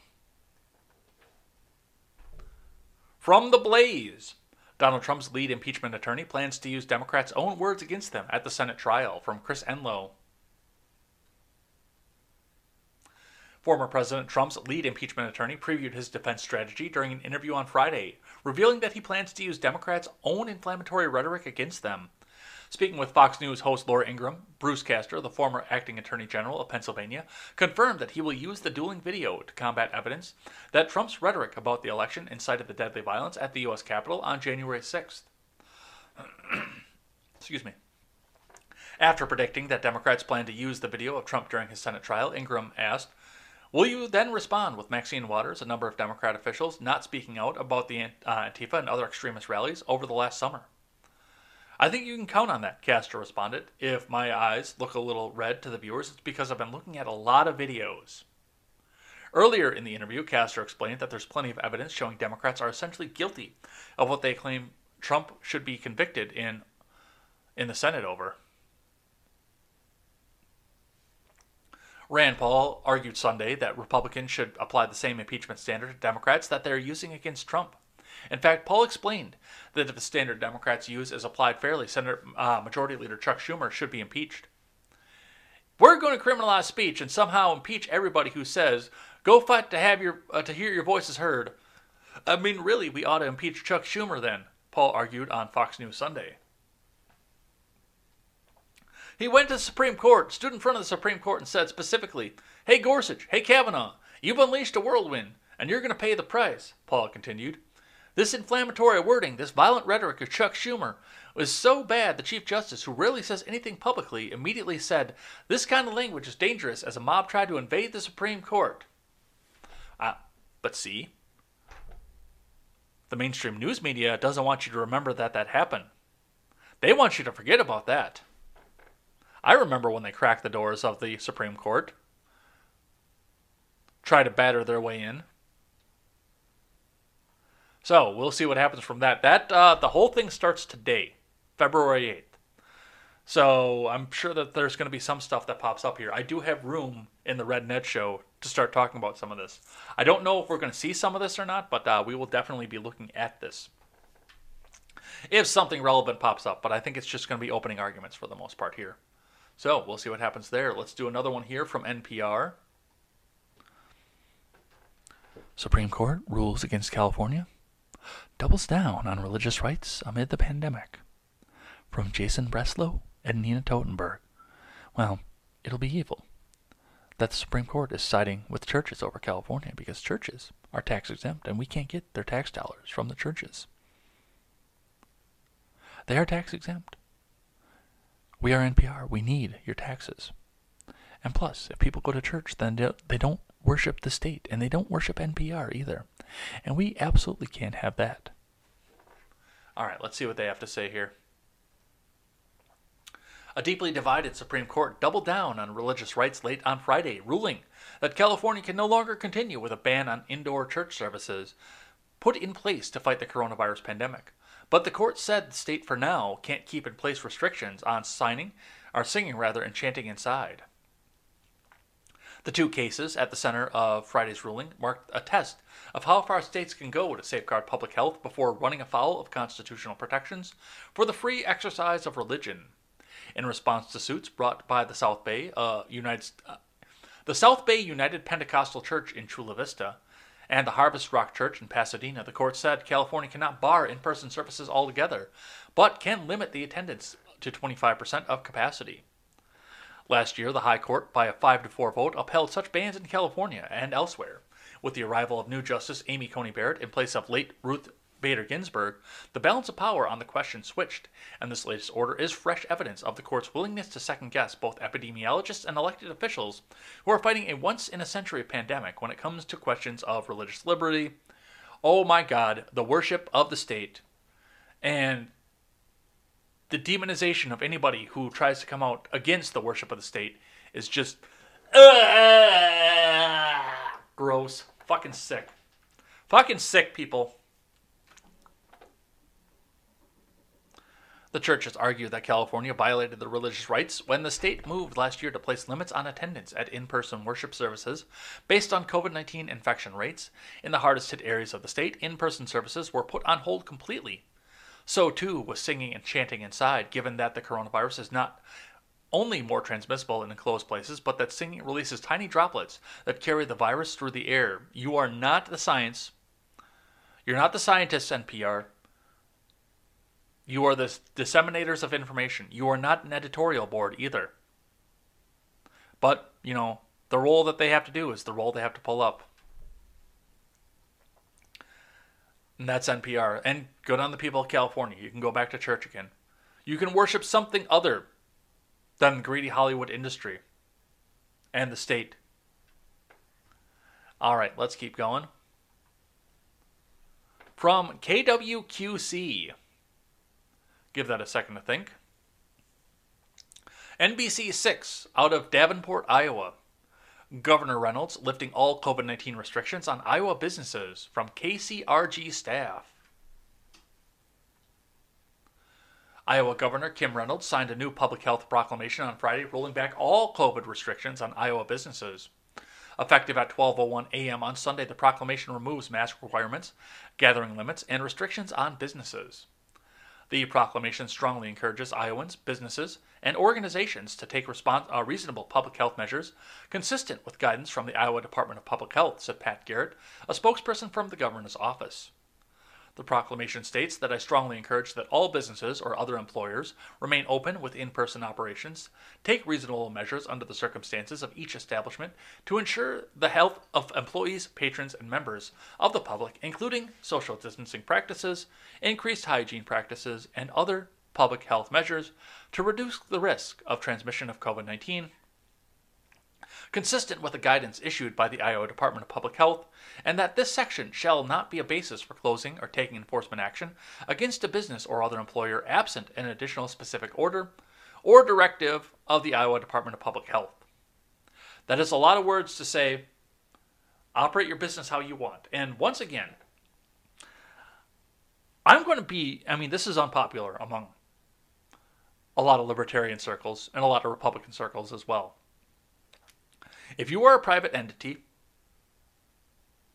From the Blaze. Donald Trump's lead impeachment attorney plans to use Democrats' own words against them at the Senate trial. From Chris Enloe. Former President Trump's lead impeachment attorney previewed his defense strategy during an interview on Friday, revealing that he plans to use Democrats' own inflammatory rhetoric against them. Speaking with Fox News host Laura Ingraham, Bruce Castor, the former acting attorney general of Pennsylvania, confirmed that he will use the dueling video to combat evidence that Trump's rhetoric about the election incited the deadly violence at the U S Capitol on January sixth. Excuse me. After predicting that Democrats plan to use the video of Trump during his Senate trial, Ingraham asked, "Will you then respond with Maxine Waters, a number of Democrat officials, not speaking out about the uh, Antifa and other extremist rallies over the last summer?" "I think you can count on that," Castor responded. "If my eyes look a little red to the viewers, it's because I've been looking at a lot of videos." Earlier in the interview, Castor explained that there's plenty of evidence showing Democrats are essentially guilty of what they claim Trump should be convicted in in the Senate over. Rand Paul argued Sunday that Republicans should apply the same impeachment standard to Democrats that they're using against Trump. In fact, Paul explained that if the standard Democrats use is applied fairly, Senator uh, Majority Leader Chuck Schumer should be impeached. "We're going to criminalize speech and somehow impeach everybody who says, 'Go fight to have your uh, to hear your voices heard.' I mean, really, we ought to impeach Chuck Schumer then," Paul argued on Fox News Sunday. He went to the Supreme Court, stood in front of the Supreme Court and said specifically, "Hey Gorsuch, hey Kavanaugh, you've unleashed a whirlwind, and you're going to pay the price," Paul continued. "This inflammatory wording, this violent rhetoric of Chuck Schumer was so bad the Chief Justice, who rarely says anything publicly, immediately said, 'This kind of language is dangerous,' as a mob tried to invade the Supreme Court." Uh, but see, the mainstream news media doesn't want you to remember that that happened. They want you to forget about that. I remember when they cracked the doors of the Supreme Court, tried to batter their way in. So we'll see what happens from that. That uh, the whole thing starts today, February eighth. So I'm sure that there's going to be some stuff that pops up here. I do have room in the Red Net Show to start talking about some of this. I don't know if we're going to see some of this or not, but uh, we will definitely be looking at this if something relevant pops up. But I think it's just going to be opening arguments for the most part here. So we'll see what happens there. Let's do another one here from N P R. Supreme Court rules against California, doubles down on religious rights amid the pandemic. From Jason Breslow and Nina Totenberg. Well, it'll be evil that the Supreme Court is siding with churches over California because churches are tax exempt and we can't get their tax dollars from the churches. They are tax exempt. We are N P R. We need your taxes. And plus, if people go to church, then they don't worship the state, and they don't worship N P R either. And we absolutely can't have that. All right, let's see what they have to say here. A deeply divided Supreme Court doubled down on religious rights late on Friday, ruling that California can no longer continue with a ban on indoor church services put in place to fight the coronavirus pandemic. But the court said the state for now can't keep in place restrictions on signing, or singing rather, and chanting inside. The two cases at the center of Friday's ruling marked a test of how far states can go to safeguard public health before running afoul of constitutional protections for the free exercise of religion. In response to suits brought by the South Bay uh, United, uh, the South Bay United Pentecostal Church in Chula Vista and the Harvest Rock Church in Pasadena, the court said California cannot bar in-person services altogether, but can limit the attendance to twenty-five percent of capacity. Last year, the High Court, by a five to four vote, upheld such bans in California and elsewhere. With the arrival of new Justice Amy Coney Barrett in place of late Ruth Bader Ginsburg, the balance of power on the question switched, and this latest order is fresh evidence of the court's willingness to second-guess both epidemiologists and elected officials who are fighting a once-in-a-century pandemic when it comes to questions of religious liberty, oh my God, the worship of the state, and the demonization of anybody who tries to come out against the worship of the state is just uh, gross. Fucking sick. Fucking sick, people. The churches argue that California violated the religious rights when the state moved last year to place limits on attendance at in-person worship services based on COVID nineteen infection rates. In the hardest-hit areas of the state, in-person services were put on hold completely. So, too, was singing and chanting inside, given that the coronavirus is not only more transmissible in enclosed places, but that singing releases tiny droplets that carry the virus through the air. You are not the science. You're not the scientists, N P R. You are the disseminators of information. You are not an editorial board either. But, you know, the role that they have to do is the role they have to pull up. And that's N P R. And good on the people of California. You can go back to church again. You can worship something other than the greedy Hollywood industry and the state. All right, let's keep going. From K W Q C. Give that a second to think. N B C six out of Davenport, Iowa. Governor Reynolds lifting all COVID nineteen restrictions on Iowa businesses from K C R G staff. Iowa Governor Kim Reynolds signed a new public health proclamation on Friday, rolling back all COVID restrictions on Iowa businesses. Effective at twelve oh one a.m. on Sunday, the proclamation removes mask requirements, gathering limits, and restrictions on businesses. The proclamation strongly encourages Iowans, businesses, and organizations to take respons- uh, reasonable public health measures consistent with guidance from the Iowa Department of Public Health, said Pat Garrett, a spokesperson from the governor's office. The proclamation states that I strongly encourage that all businesses or other employers remain open with in-person operations, take reasonable measures under the circumstances of each establishment to ensure the health of employees, patrons, and members of the public, including social distancing practices, increased hygiene practices, and other public health measures to reduce the risk of transmission of COVID nineteen, consistent with the guidance issued by the Iowa Department of Public Health, and that this section shall not be a basis for closing or taking enforcement action against a business or other employer absent an additional specific order or directive of the Iowa Department of Public Health. That is a lot of words to say, operate your business how you want. And once again, I'm going to be, I mean, this is unpopular among a lot of libertarian circles and a lot of Republican circles as well. If you are a private entity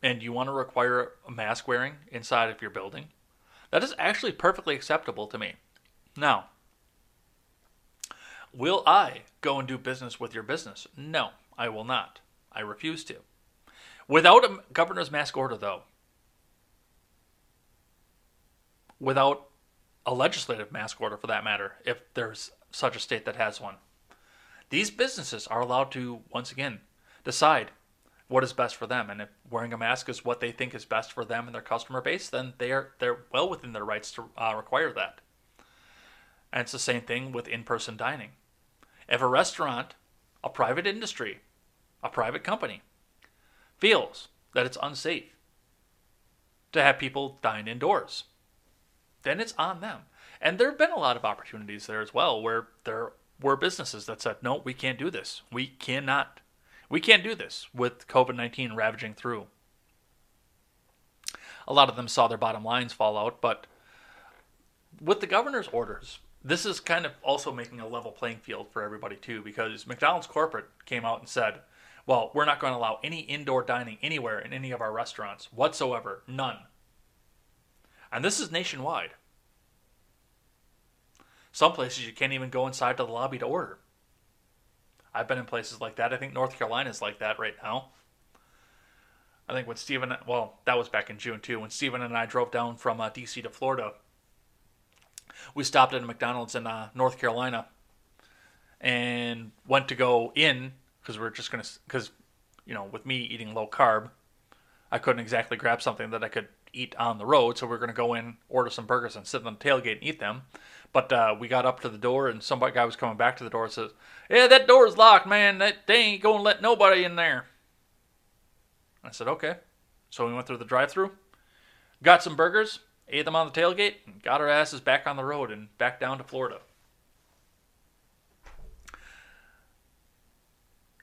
and you want to require a mask wearing inside of your building, that is actually perfectly acceptable to me. Now, will I go and do business with your business? No, I will not. I refuse to. Without a governor's mask order, though, without a legislative mask order for that matter, if there's such a state that has one, these businesses are allowed to, once again, decide what is best for them. And if wearing a mask is what they think is best for them and their customer base, then they are, they're well within their rights to uh, require that. And it's the same thing with in-person dining. If a restaurant, a private industry, a private company, feels that it's unsafe to have people dine indoors, then it's on them. And there have been a lot of opportunities there as well where there were businesses that said, no, we can't do this. We cannot. We can't do this with COVID nineteen ravaging through. A lot of them saw their bottom lines fall out, but with the governor's orders, this is kind of also making a level playing field for everybody too, because McDonald's corporate came out and said, well, we're not going to allow any indoor dining anywhere in any of our restaurants whatsoever. None. And this is nationwide. Some places you can't even go inside to the lobby to order. I've been in places like that. I think North Carolina is like that right now. I think when Stephen, well, that was back in June too, when Stephen and I drove down from uh, D C to Florida, we stopped at a McDonald's in uh, North Carolina and went to go in because we we're just going to, because, you know, with me eating low carb, I couldn't exactly grab something that I could eat on the road, so we we're going to go in, order some burgers, and sit on the tailgate and eat them. But uh, we got up to the door, and some guy was coming back to the door and says, yeah, that door's locked, man. That, they ain't going to let nobody in there. I said, okay. So we went through the drive-thru, got some burgers, ate them on the tailgate, and got our asses back on the road and back down to Florida.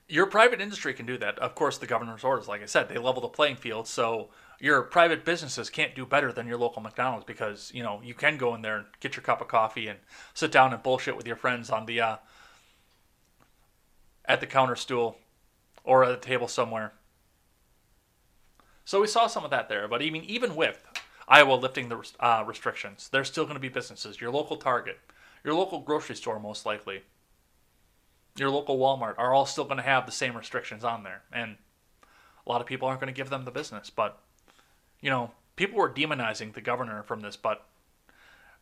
Your private industry can do that. Of course, the governor's orders, like I said, they level the playing field, so your private businesses can't do better than your local McDonald's because, you know, you can go in there and get your cup of coffee and sit down and bullshit with your friends on the, uh, at the counter stool or at a table somewhere. So we saw some of that there, but I mean, even with Iowa lifting the uh, restrictions, there's still going to be businesses. Your local Target, your local grocery store most likely, your local Walmart are all still going to have the same restrictions on there. And a lot of people aren't going to give them the business, but you know, people were demonizing the governor from this, but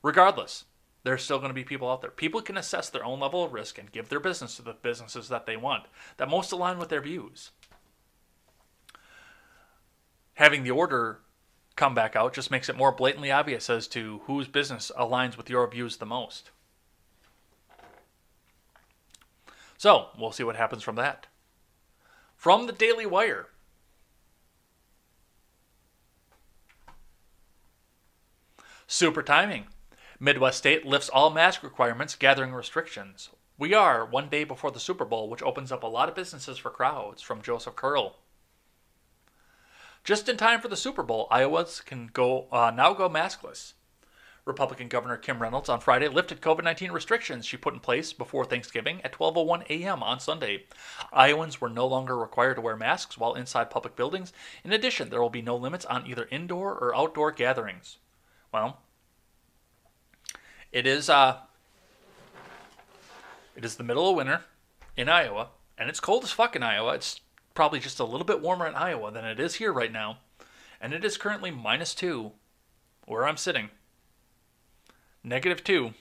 regardless, there's still going to be people out there. People can assess their own level of risk and give their business to the businesses that they want, that most align with their views. Having the order come back out just makes it more blatantly obvious as to whose business aligns with your views the most. So, we'll see what happens from that. From the Daily Wire. Super timing. Midwest state lifts all mask requirements, gathering restrictions. We are one day before the Super Bowl, which opens up a lot of businesses for crowds, from Joseph Curl. Just in time for the Super Bowl, Iowans can go uh, now go maskless. Republican Governor Kim Reynolds on Friday lifted COVID nineteen restrictions she put in place before Thanksgiving at twelve oh one a.m. on Sunday. Iowans were no longer required to wear masks while inside public buildings. In addition, there will be no limits on either indoor or outdoor gatherings. Well, it is uh, it is the middle of winter in Iowa, and it's cold as fuck in Iowa. It's probably just a little bit warmer in Iowa than it is here right now, and it is currently minus two where I'm sitting. Negative two.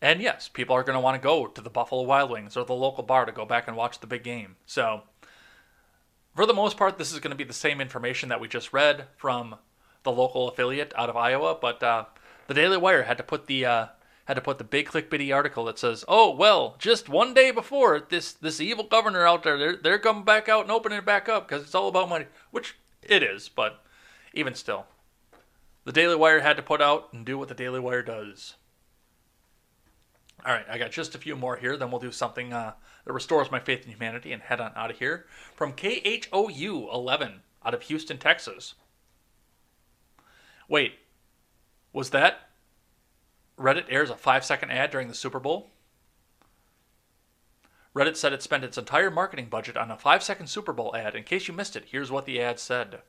And yes, people are going to want to go to the Buffalo Wild Wings or the local bar to go back and watch the big game. So, for the most part, this is going to be the same information that we just read from the local affiliate out of Iowa. But uh, the Daily Wire had to put the uh, had to put the big clickbaity article that says, "Oh well, just one day before this this evil governor out there, they're they're coming back out and opening it back up because it's all about money," which it is. But even still, the Daily Wire had to put out and do what the Daily Wire does. All right, I got just a few more here. Then we'll do something uh, that restores my faith in humanity and head on out of here. From K H O U eleven out of Houston, Texas. Wait, was that Reddit airs a five-second ad during the Super Bowl? Reddit said it spent its entire marketing budget on a five-second Super Bowl ad. In case you missed it, here's what the ad said.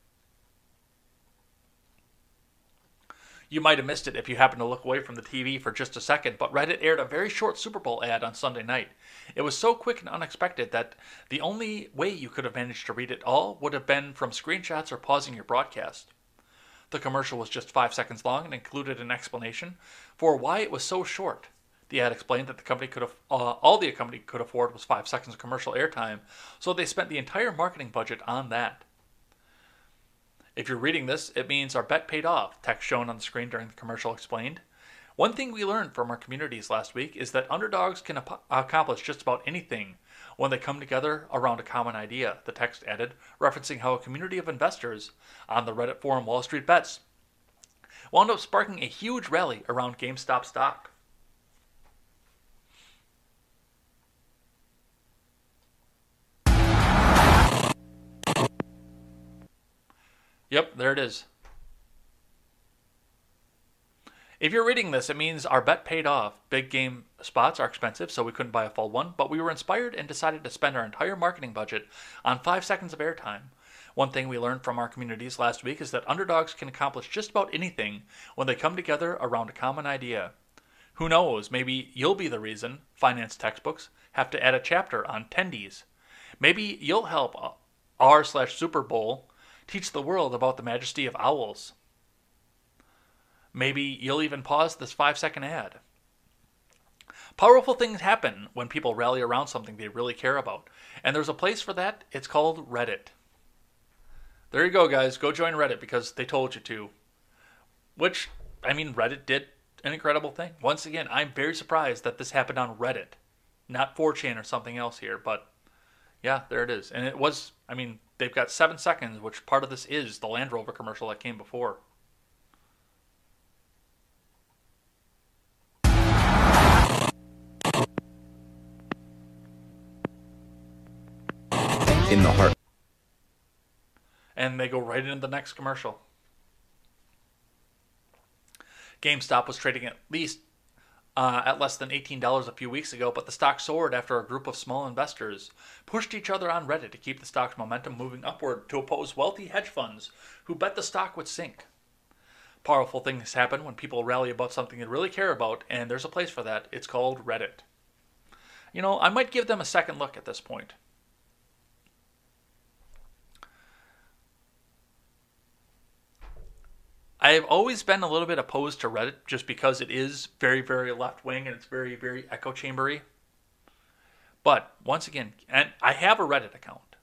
You might have missed it if you happened to look away from the T V for just a second, but Reddit aired a very short Super Bowl ad on Sunday night. It was so quick and unexpected that the only way you could have managed to read it all would have been from screenshots or pausing your broadcast. The commercial was just five seconds long and included an explanation for why it was so short. The ad explained that the company could have, uh, all the company could afford was five seconds of commercial airtime, so they spent the entire marketing budget on that. If you're reading this, it means our bet paid off, text shown on the screen during the commercial explained. One thing we learned from our communities last week is that underdogs can ap- accomplish just about anything when they come together around a common idea, the text added, referencing how a community of investors on the Reddit forum Wall Street Bets wound up sparking a huge rally around GameStop stock. Yep, there it is. If you're reading this, it means our bet paid off. Big game spots are expensive, so we couldn't buy a full one, but we were inspired and decided to spend our entire marketing budget on five seconds of airtime. One thing we learned from our communities last week is that underdogs can accomplish just about anything when they come together around a common idea. Who knows, maybe you'll be the reason finance textbooks have to add a chapter on tendies. Maybe you'll help r slash Super Bowl teach the world about the majesty of owls. Maybe you'll even pause this five-second ad. Powerful things happen when people rally around something they really care about. And there's a place for that. It's called Reddit. There you go, guys. Go join Reddit because they told you to. Which, I mean, Reddit did an incredible thing. Once again, I'm very surprised that this happened on Reddit. Not four chan or something else here, but yeah, there it is. And it was, I mean, they've got seven seconds, which part of this is the Land Rover commercial that came before. In the heart. And they go right into the next commercial. GameStop was trading at least Uh, at less than eighteen dollars a few weeks ago, but the stock soared after a group of small investors pushed each other on Reddit to keep the stock's momentum moving upward to oppose wealthy hedge funds who bet the stock would sink. Powerful things happen when people rally about something they really care about, and there's a place for that. It's called Reddit. You know, I might give them a second look at this point. I have always been a little bit opposed to Reddit just because it is very, very left-wing and it's very, very echo chambery. But once again, and I have a Reddit account,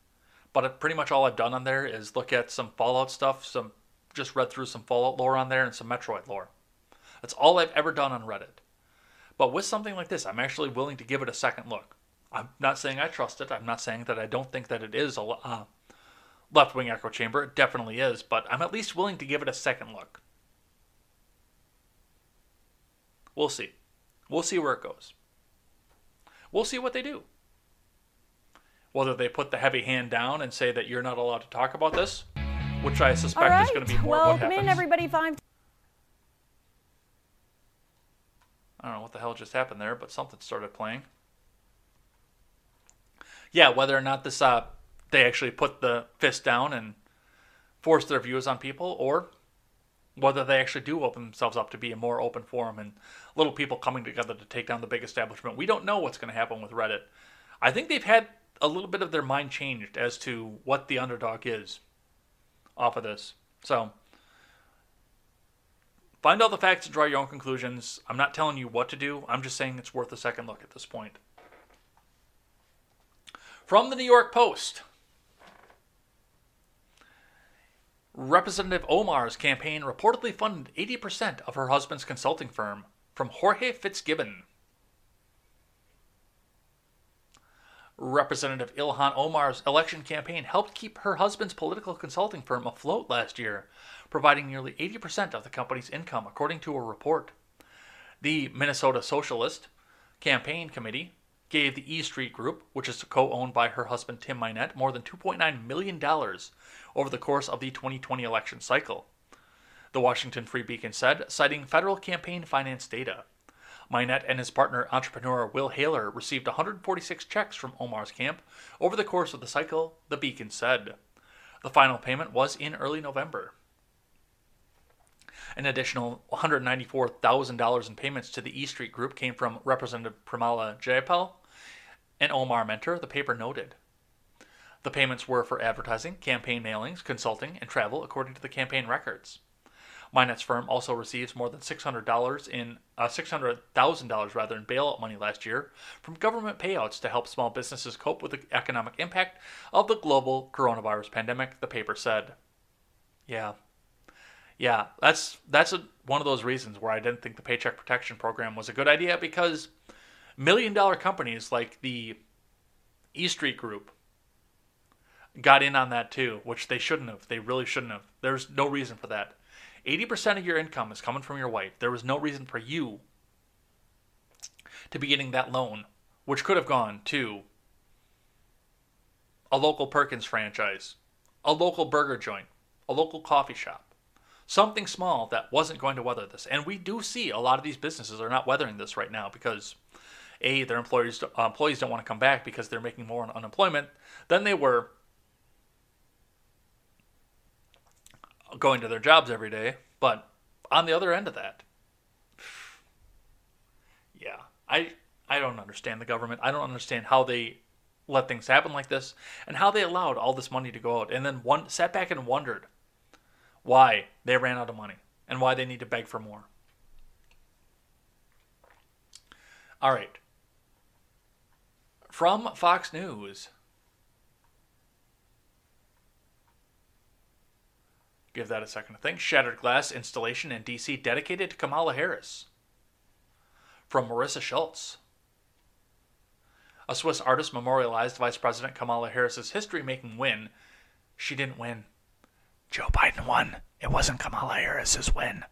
but pretty much all I've done on there is look at some Fallout stuff, some just read through some Fallout lore on there and some Metroid lore. That's all I've ever done on Reddit. But with something like this, I'm actually willing to give it a second look. I'm not saying I trust it. I'm not saying that I don't think that it is a uh, left-wing echo chamber, it definitely is, but I'm at least willing to give it a second look. We'll see. We'll see where it goes. We'll see what they do. Whether they put the heavy hand down and say that you're not allowed to talk about this, which I suspect right, is going to be more well, what happens. Well, everybody, five. I don't know what the hell just happened there, but something started playing. Yeah, whether or not this... Uh, they actually put the fist down and force their views on people, or whether they actually do open themselves up to be a more open forum and little people coming together to take down the big establishment. We don't know what's going to happen with Reddit. I think they've had a little bit of their mind changed as to what the underdog is. off of this. So find all the facts and draw your own conclusions. I'm not telling you what to do. I'm just saying it's worth a second look at this point. From the New York Post, Representative Omar's campaign reportedly funded eighty percent of her husband's consulting firm, from Jorge Fitzgibbon. Representative Ilhan Omar's election campaign helped keep her husband's political consulting firm afloat last year, providing nearly eighty percent of the company's income, according to a report. The Minnesota Socialist Campaign Committee gave the E Street Group, which is co-owned by her husband Tim Minette, more than two point nine million dollars over the course of the twenty twenty election cycle, the Washington Free Beacon said, citing federal campaign finance data. Minette and his partner, entrepreneur Will Haler, received one hundred forty-six checks from Omar's camp over the course of the cycle, the Beacon said. The final payment was in early November. An additional one hundred ninety-four thousand dollars in payments to the E Street Group came from Representative Pramila Jayapal, an Omar mentor, the paper noted. The payments were for advertising, campaign mailings, consulting, and travel, according to the campaign records. Minette's firm also receives more than six hundred dollars in uh, six hundred thousand dollars rather in bailout money last year from government payouts to help small businesses cope with the economic impact of the global coronavirus pandemic, the paper said. Yeah, yeah, that's that's a, one of those reasons where I didn't think the Paycheck Protection Program was a good idea, because million-dollar companies like the E Street Group got in on that too, which they shouldn't have. They really shouldn't have. There's no reason for that. eighty percent of your income is coming from your wife. There was no reason for you to be getting that loan, which could have gone to a local Perkins franchise, a local burger joint, a local coffee shop, something small that wasn't going to weather this. And we do see a lot of these businesses are not weathering this right now because, A, their employees, uh, employees don't want to come back because they're making more on unemployment than they were going to their jobs every day. But on the other end of that, yeah, I I don't understand the government. I don't understand how they let things happen like this and how they allowed all this money to go out and then one sat back and wondered why they ran out of money and why they need to beg for more. All right. From Fox News, give that a second to think. Shattered glass installation in D C dedicated to Kamala Harris. From Marissa Schultz, a Swiss artist memorialized Vice President Kamala Harris's history-making win. She didn't win. Joe Biden won. It wasn't Kamala Harris's win.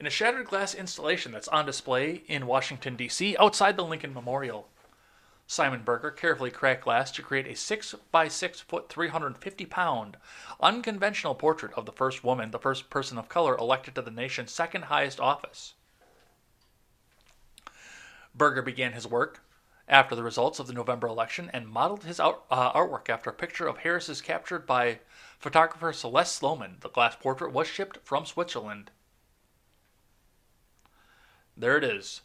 In a shattered glass installation that's on display in Washington, D C, outside the Lincoln Memorial, Simon Berger carefully cracked glass to create a six by six foot, three hundred fifty pound, unconventional portrait of the first woman, the first person of color elected to the nation's second highest office. Berger began his work after the results of the November election and modeled his out, uh, artwork after a picture of Harris captured by photographer Celeste Sloman. The glass portrait was shipped from Switzerland. There it is.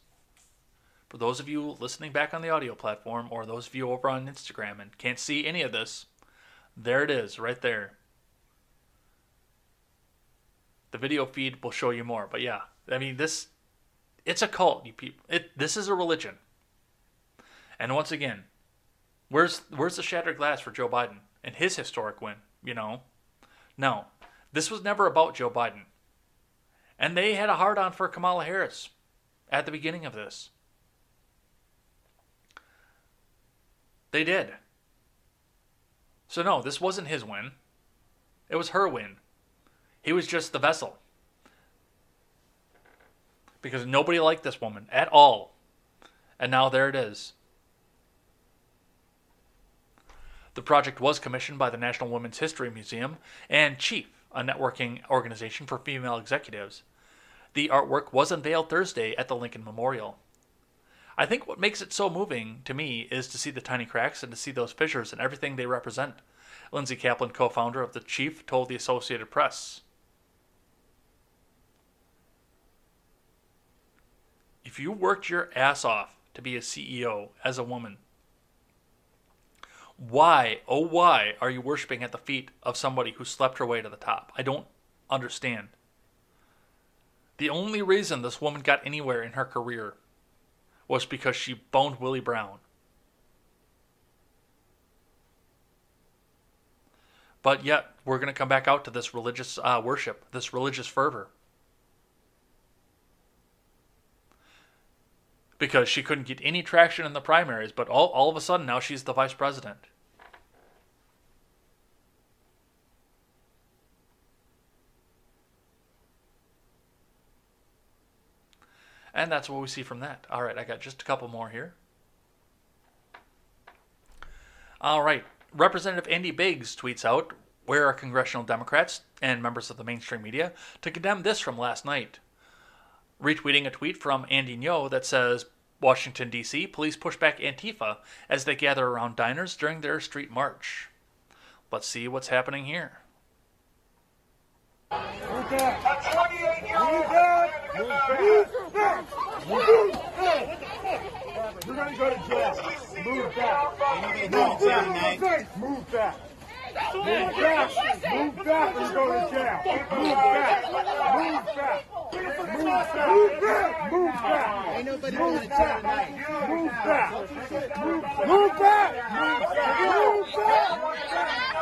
For those of you listening back on the audio platform or those of you over on Instagram and can't see any of this, there it is right there. The video feed will show you more. But yeah, I mean, this, it's a cult, you people. It, this is a religion. And once again, where's where's the shattered glass for Joe Biden and his historic win, you know? No, this was never about Joe Biden. And they had a hard-on for Kamala Harris at the beginning of this. They did. So no, this wasn't his win. It was her win. He was just the vessel. Because nobody liked this woman at all. And now there it is. The project was commissioned by the National Women's History Museum and CHIEF, a networking organization for female executives. The artwork was unveiled Thursday at the Lincoln Memorial. I think what makes it so moving to me is to see the tiny cracks and to see those fissures and everything they represent, Lindsay Kaplan, co-founder of the CHIEF, told the Associated Press. If you worked your ass off to be a C E O as a woman, Why, oh why, are you worshiping at the feet of somebody who slept her way to the top? I don't understand. The only reason this woman got anywhere in her career was because she boned Willie Brown. But yet, we're going to come back out to this religious uh, worship, this religious fervor. Because she couldn't get any traction in the primaries, but all, all of a sudden now she's the vice president. And that's what we see from that. All right, I got just a couple more here. All right, Representative Andy Biggs tweets out, where are congressional Democrats and members of the mainstream media to condemn this from last night? Retweeting a tweet from Andy Ngo that says, Washington, D C, police push back Antifa as they gather around diners during their street march. Let's see what's happening here. You're going to go to jail. Move back. Move back. Move back. Move back and go to jail. Move back. Move back. Move back. Move back. Ain't nobody going to jail tonight. Move back. Move back. Move back. Move back.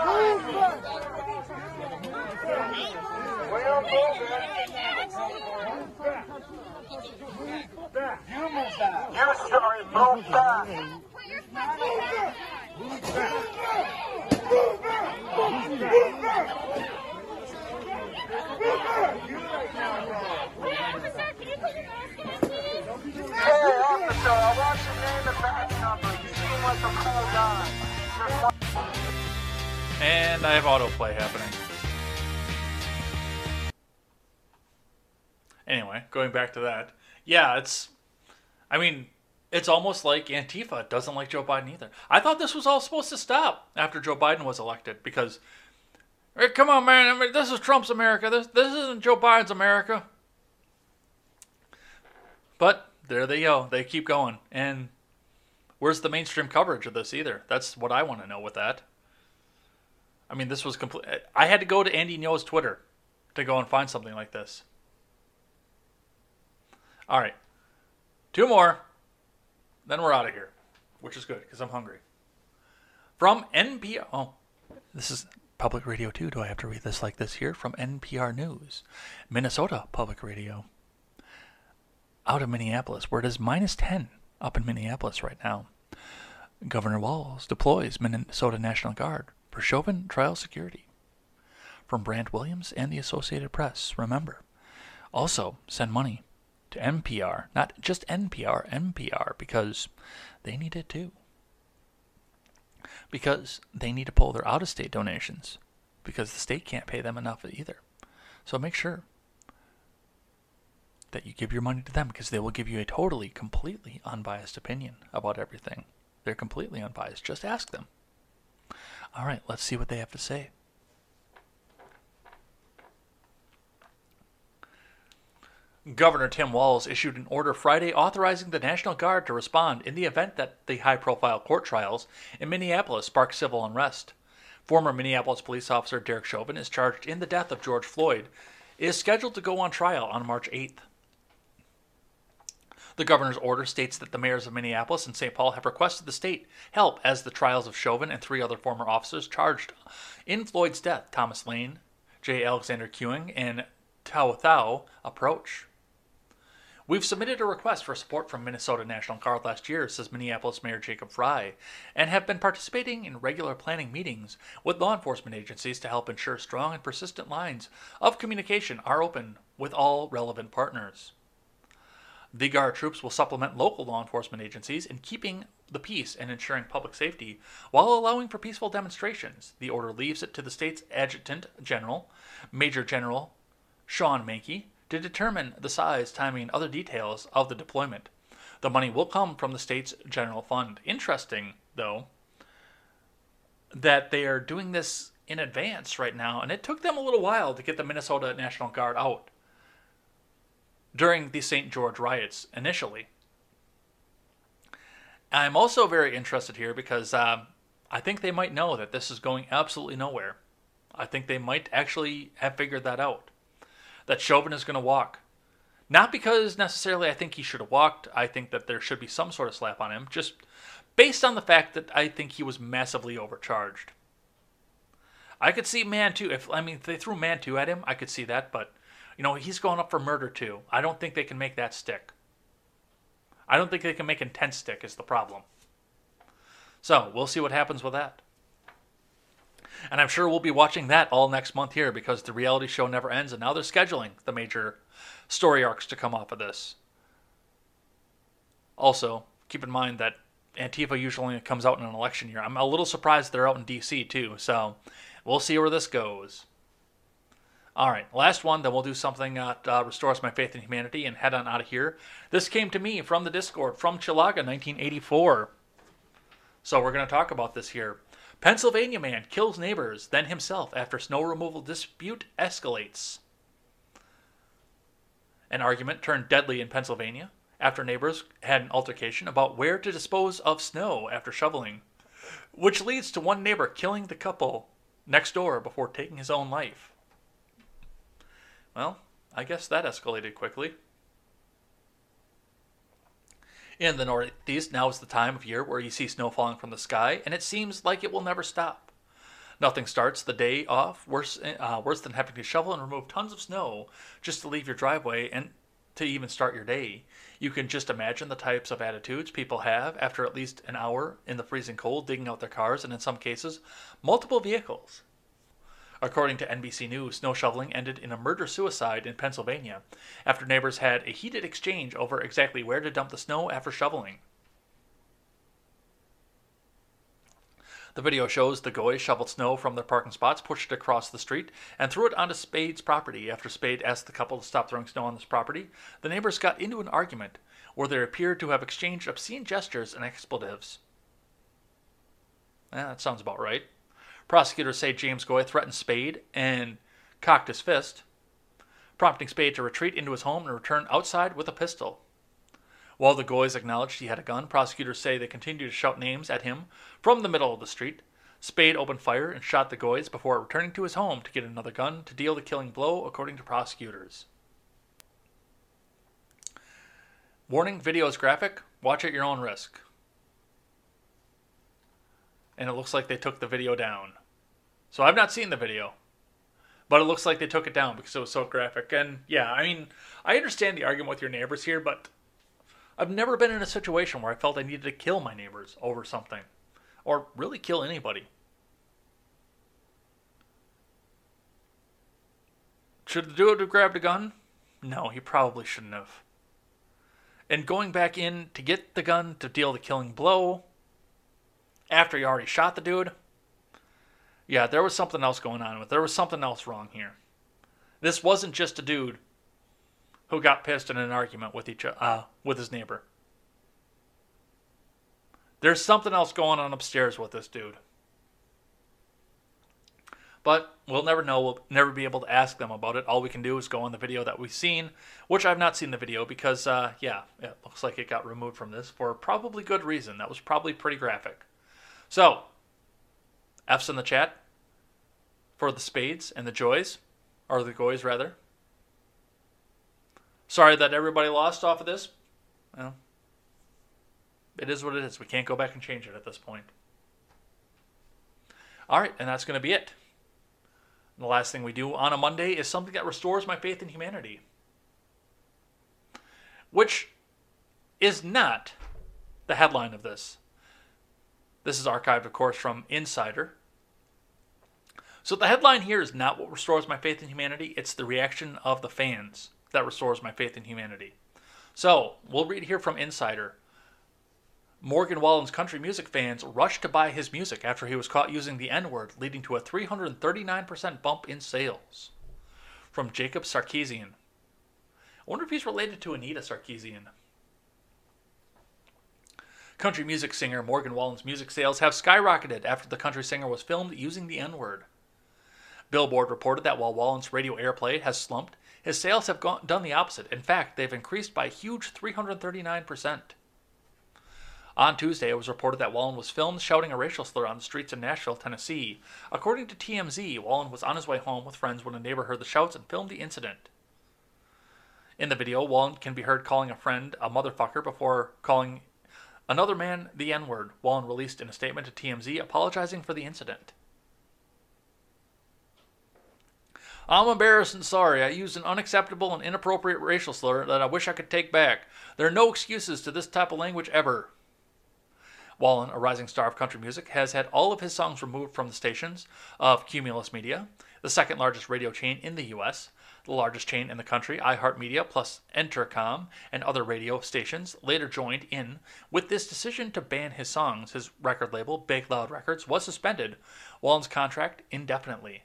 Move back. You move back. You're sorry. Move back. Move back. Move back! Move back! Move back! You right now, bro. Hey, officer, can you put your mask on, please? Hey, officer, I want your name and badge number. You seem like a cool guy. And I have autoplay happening. Anyway, going back to that. Yeah, it's... I mean... It's almost like Antifa doesn't like Joe Biden either. I thought this was all supposed to stop after Joe Biden was elected because, hey, come on, man, I mean, this is Trump's America. This this isn't Joe Biden's America. But there they go. They keep going. And where's the mainstream coverage of this either? That's what I want to know with that. I mean, this was complete. I had to go to Andy Ngo's Twitter to go and find something like this. All right. Two more. Then we're out of here, which is good because I'm hungry. From N P R... Oh, this is Public Radio two. Do I have to read this like this here? From N P R News. Minnesota Public Radio. Out of Minneapolis, where it is minus ten up in Minneapolis right now. Governor Walz deploys Minnesota National Guard for Chauvin trial security. From Brant Williams and the Associated Press. Remember, also send money to N P R, not just N P R, N P R, because they need it too. Because they need to pull their out-of-state donations, because the state can't pay them enough either. So make sure that you give your money to them, because they will give you a totally, completely unbiased opinion about everything. They're completely unbiased. Just ask them. All right, let's see what they have to say. Governor Tim Walz issued an order Friday authorizing the National Guard to respond in the event that the high-profile court trials in Minneapolis spark civil unrest. Former Minneapolis police officer Derek Chauvin is charged in the death of George Floyd, is scheduled to go on trial on March eighth. The governor's order states that the mayors of Minneapolis and Saint Paul have requested the state help as the trials of Chauvin and three other former officers charged in Floyd's death, Thomas Lane, J. Alexander Ewing, and Tao Thao, approach. We've submitted a request for support from Minnesota National Guard last year, says Minneapolis Mayor Jacob Frye, and have been participating in regular planning meetings with law enforcement agencies to help ensure strong and persistent lines of communication are open with all relevant partners. The Guard troops will supplement local law enforcement agencies in keeping the peace and ensuring public safety while allowing for peaceful demonstrations. The order leaves it to the state's Adjutant General, Major General Sean Mankey, to determine the size, timing, and other details of the deployment. The money will come from the state's general fund. Interesting, though, that they are doing this in advance right now, and it took them a little while to get the Minnesota National Guard out during the Saint George riots initially. I'm also very interested here because uh, I think they might know that this is going absolutely nowhere. I think they might actually have figured that out. That Chauvin is going to walk. Not because necessarily I think he should have walked. I think that there should be some sort of slap on him. Just based on the fact that I think he was massively overcharged. I could see Mantu. If I mean, if they threw Mantu at him, I could see that. But, you know, he's going up for murder too. I don't think they can make that stick. I don't think they can make intent stick is the problem. So we'll see what happens with that. And I'm sure we'll be watching that all next month here because the reality show never ends. And now they're scheduling the major story arcs to come off of this. Also, keep in mind that Antifa usually comes out in an election year. I'm a little surprised they're out in D C too. So we'll see where this goes. All right, last one. Then we'll do something that uh, restores my faith in humanity and head on out of here. This came to me from the Discord from Chilaga nineteen eighty-four. So we're going to talk about this here. Pennsylvania man kills neighbors, then himself after snow removal dispute escalates. An argument turned deadly in Pennsylvania after neighbors had an altercation about where to dispose of snow after shoveling, which leads to one neighbor killing the couple next door before taking his own life. Well, I guess that escalated quickly. In the Northeast, now is the time of year where you see snow falling from the sky, and it seems like it will never stop. Nothing starts the day off worse, uh, worse than having to shovel and remove tons of snow just to leave your driveway and to even start your day. You can just imagine the types of attitudes people have after at least an hour in the freezing cold digging out their cars and, in some cases, multiple vehicles. According to N B C News, snow shoveling ended in a murder-suicide in Pennsylvania after neighbors had a heated exchange over exactly where to dump the snow after shoveling. The video shows the Goys shoveled snow from their parking spots, pushed it across the street, and threw it onto Spade's property. After Spade asked the couple to stop throwing snow on his property, the neighbors got into an argument where they appeared to have exchanged obscene gestures and expletives. Eh, that sounds about right. Prosecutors say James Goy threatened Spade and cocked his fist, prompting Spade to retreat into his home and return outside with a pistol. While the Goys acknowledged he had a gun, prosecutors say they continued to shout names at him from the middle of the street. Spade opened fire and shot the Goys before returning to his home to get another gun to deal the killing blow, according to prosecutors. Warning, video is graphic. Watch at your own risk. And it looks like they took the video down. So I've not seen the video. But it looks like they took it down because it was so graphic. And yeah, I mean, I understand the argument with your neighbors here, but I've never been in a situation where I felt I needed to kill my neighbors over something. Or really kill anybody. Should the dude have grabbed a gun? No, he probably shouldn't have. And going back in to get the gun to deal the killing blow after he already shot the dude. Yeah, there was something else going on with it. There was something else wrong here. This wasn't just a dude who got pissed in an argument with each uh, with his neighbor. There's something else going on upstairs with this dude. But we'll never know. We'll never be able to ask them about it. All we can do is go on the video that we've seen, which I've not seen the video because, uh, yeah, it looks like it got removed from this for probably good reason. That was probably pretty graphic. So, F's in the chat for the Spades and the Joys, or the Goys rather. Sorry that everybody lost off of this. Well, it is what it is. We can't go back and change it at this point. All right, and that's going to be it. And the last thing we do on a Monday is something that restores my faith in humanity, which is not the headline of this. This is archived, of course, from Insider. So the headline here is not what restores my faith in humanity. It's the reaction of the fans that restores my faith in humanity. So we'll read here from Insider. Morgan Wallen's country music fans rushed to buy his music after he was caught using the N-word, leading to a three hundred thirty-nine percent bump in sales. From Jacob Sarkeesian. I wonder if he's related to Anita Sarkeesian. Country music singer Morgan Wallen's music sales have skyrocketed after the country singer was filmed using the N-word. Billboard reported that while Wallen's radio airplay has slumped, his sales have gone, done the opposite. In fact, they've increased by a huge three hundred thirty-nine percent. On Tuesday, it was reported that Wallen was filmed shouting a racial slur on the streets in Nashville, Tennessee. According to T M Z, Wallen was on his way home with friends when a neighbor heard the shouts and filmed the incident. In the video, Wallen can be heard calling a friend a motherfucker before calling another man the N-word. Wallen released in a statement to T M Z apologizing for the incident. I'm embarrassed and sorry. I used an unacceptable and inappropriate racial slur that I wish I could take back. There are no excuses to this type of language ever. Wallen, a rising star of country music, has had all of his songs removed from the stations of Cumulus Media, the second largest radio chain in the U S, the largest chain in the country, iHeartMedia, plus Entercom and other radio stations, later joined in. With this decision to ban his songs, his record label, Big Loud Records, was suspended, Wallen's contract indefinitely.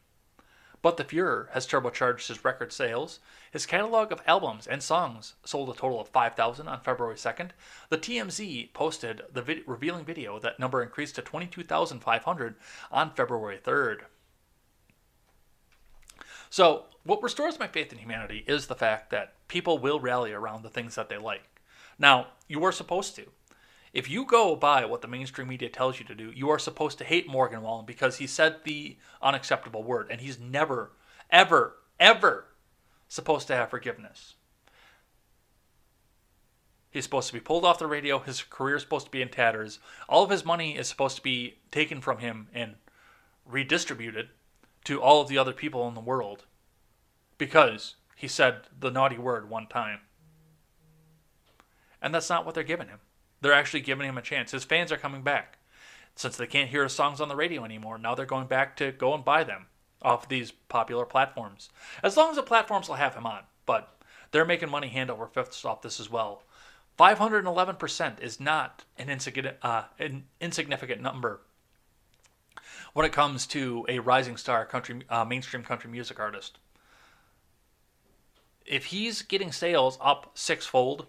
But the Fuhrer has turbocharged his record sales. His catalog of albums and songs sold a total of five thousand on February second. The T M Z posted the vid- revealing video. That number increased to twenty-two thousand five hundred on February third. So, what restores my faith in humanity is the fact that people will rally around the things that they like. Now, you are supposed to. If you go by what the mainstream media tells you to do, you are supposed to hate Morgan Wallen because he said the unacceptable word, and he's never, ever, ever supposed to have forgiveness. He's supposed to be pulled off the radio. His career is supposed to be in tatters. All of his money is supposed to be taken from him and redistributed to all of the other people in the world because he said the naughty word one time. And that's not what they're giving him. They're actually giving him a chance. His fans are coming back. Since they can't hear his songs on the radio anymore, now they're going back to go and buy them off these popular platforms. As long as the platforms will have him on. But they're making money hand over fist off this as well. five hundred eleven percent is not an insignificant, uh, an insignificant number when it comes to a rising star country, uh, mainstream country music artist. If he's getting sales up sixfold,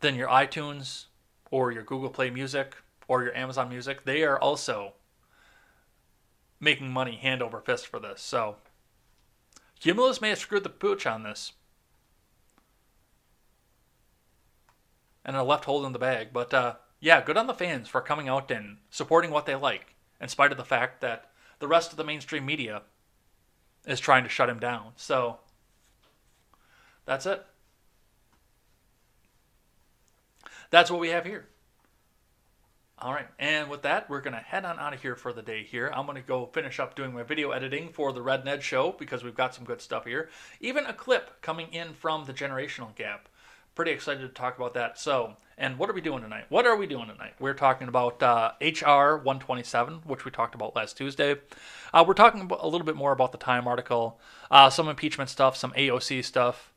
then your iTunes or your Google Play Music or your Amazon Music, they are also making money hand over fist for this. So Cumulus may have screwed the pooch on this and a left hole in the bag. But uh, yeah, good on the fans for coming out and supporting what they like, in spite of the fact that the rest of the mainstream media is trying to shut him down. So that's it. That's what we have here. All right. And with that, we're going to head on out of here for the day here. I'm going to go finish up doing my video editing for the Red Net Show because we've got some good stuff here. Even a clip coming in from the Generational Gap. Pretty excited to talk about that. So, and what are we doing tonight? What are we doing tonight? We're talking about uh, H R one twenty-seven, which we talked about last Tuesday. Uh, we're talking about a little bit more about the Time article, uh, some impeachment stuff, some A O C stuff.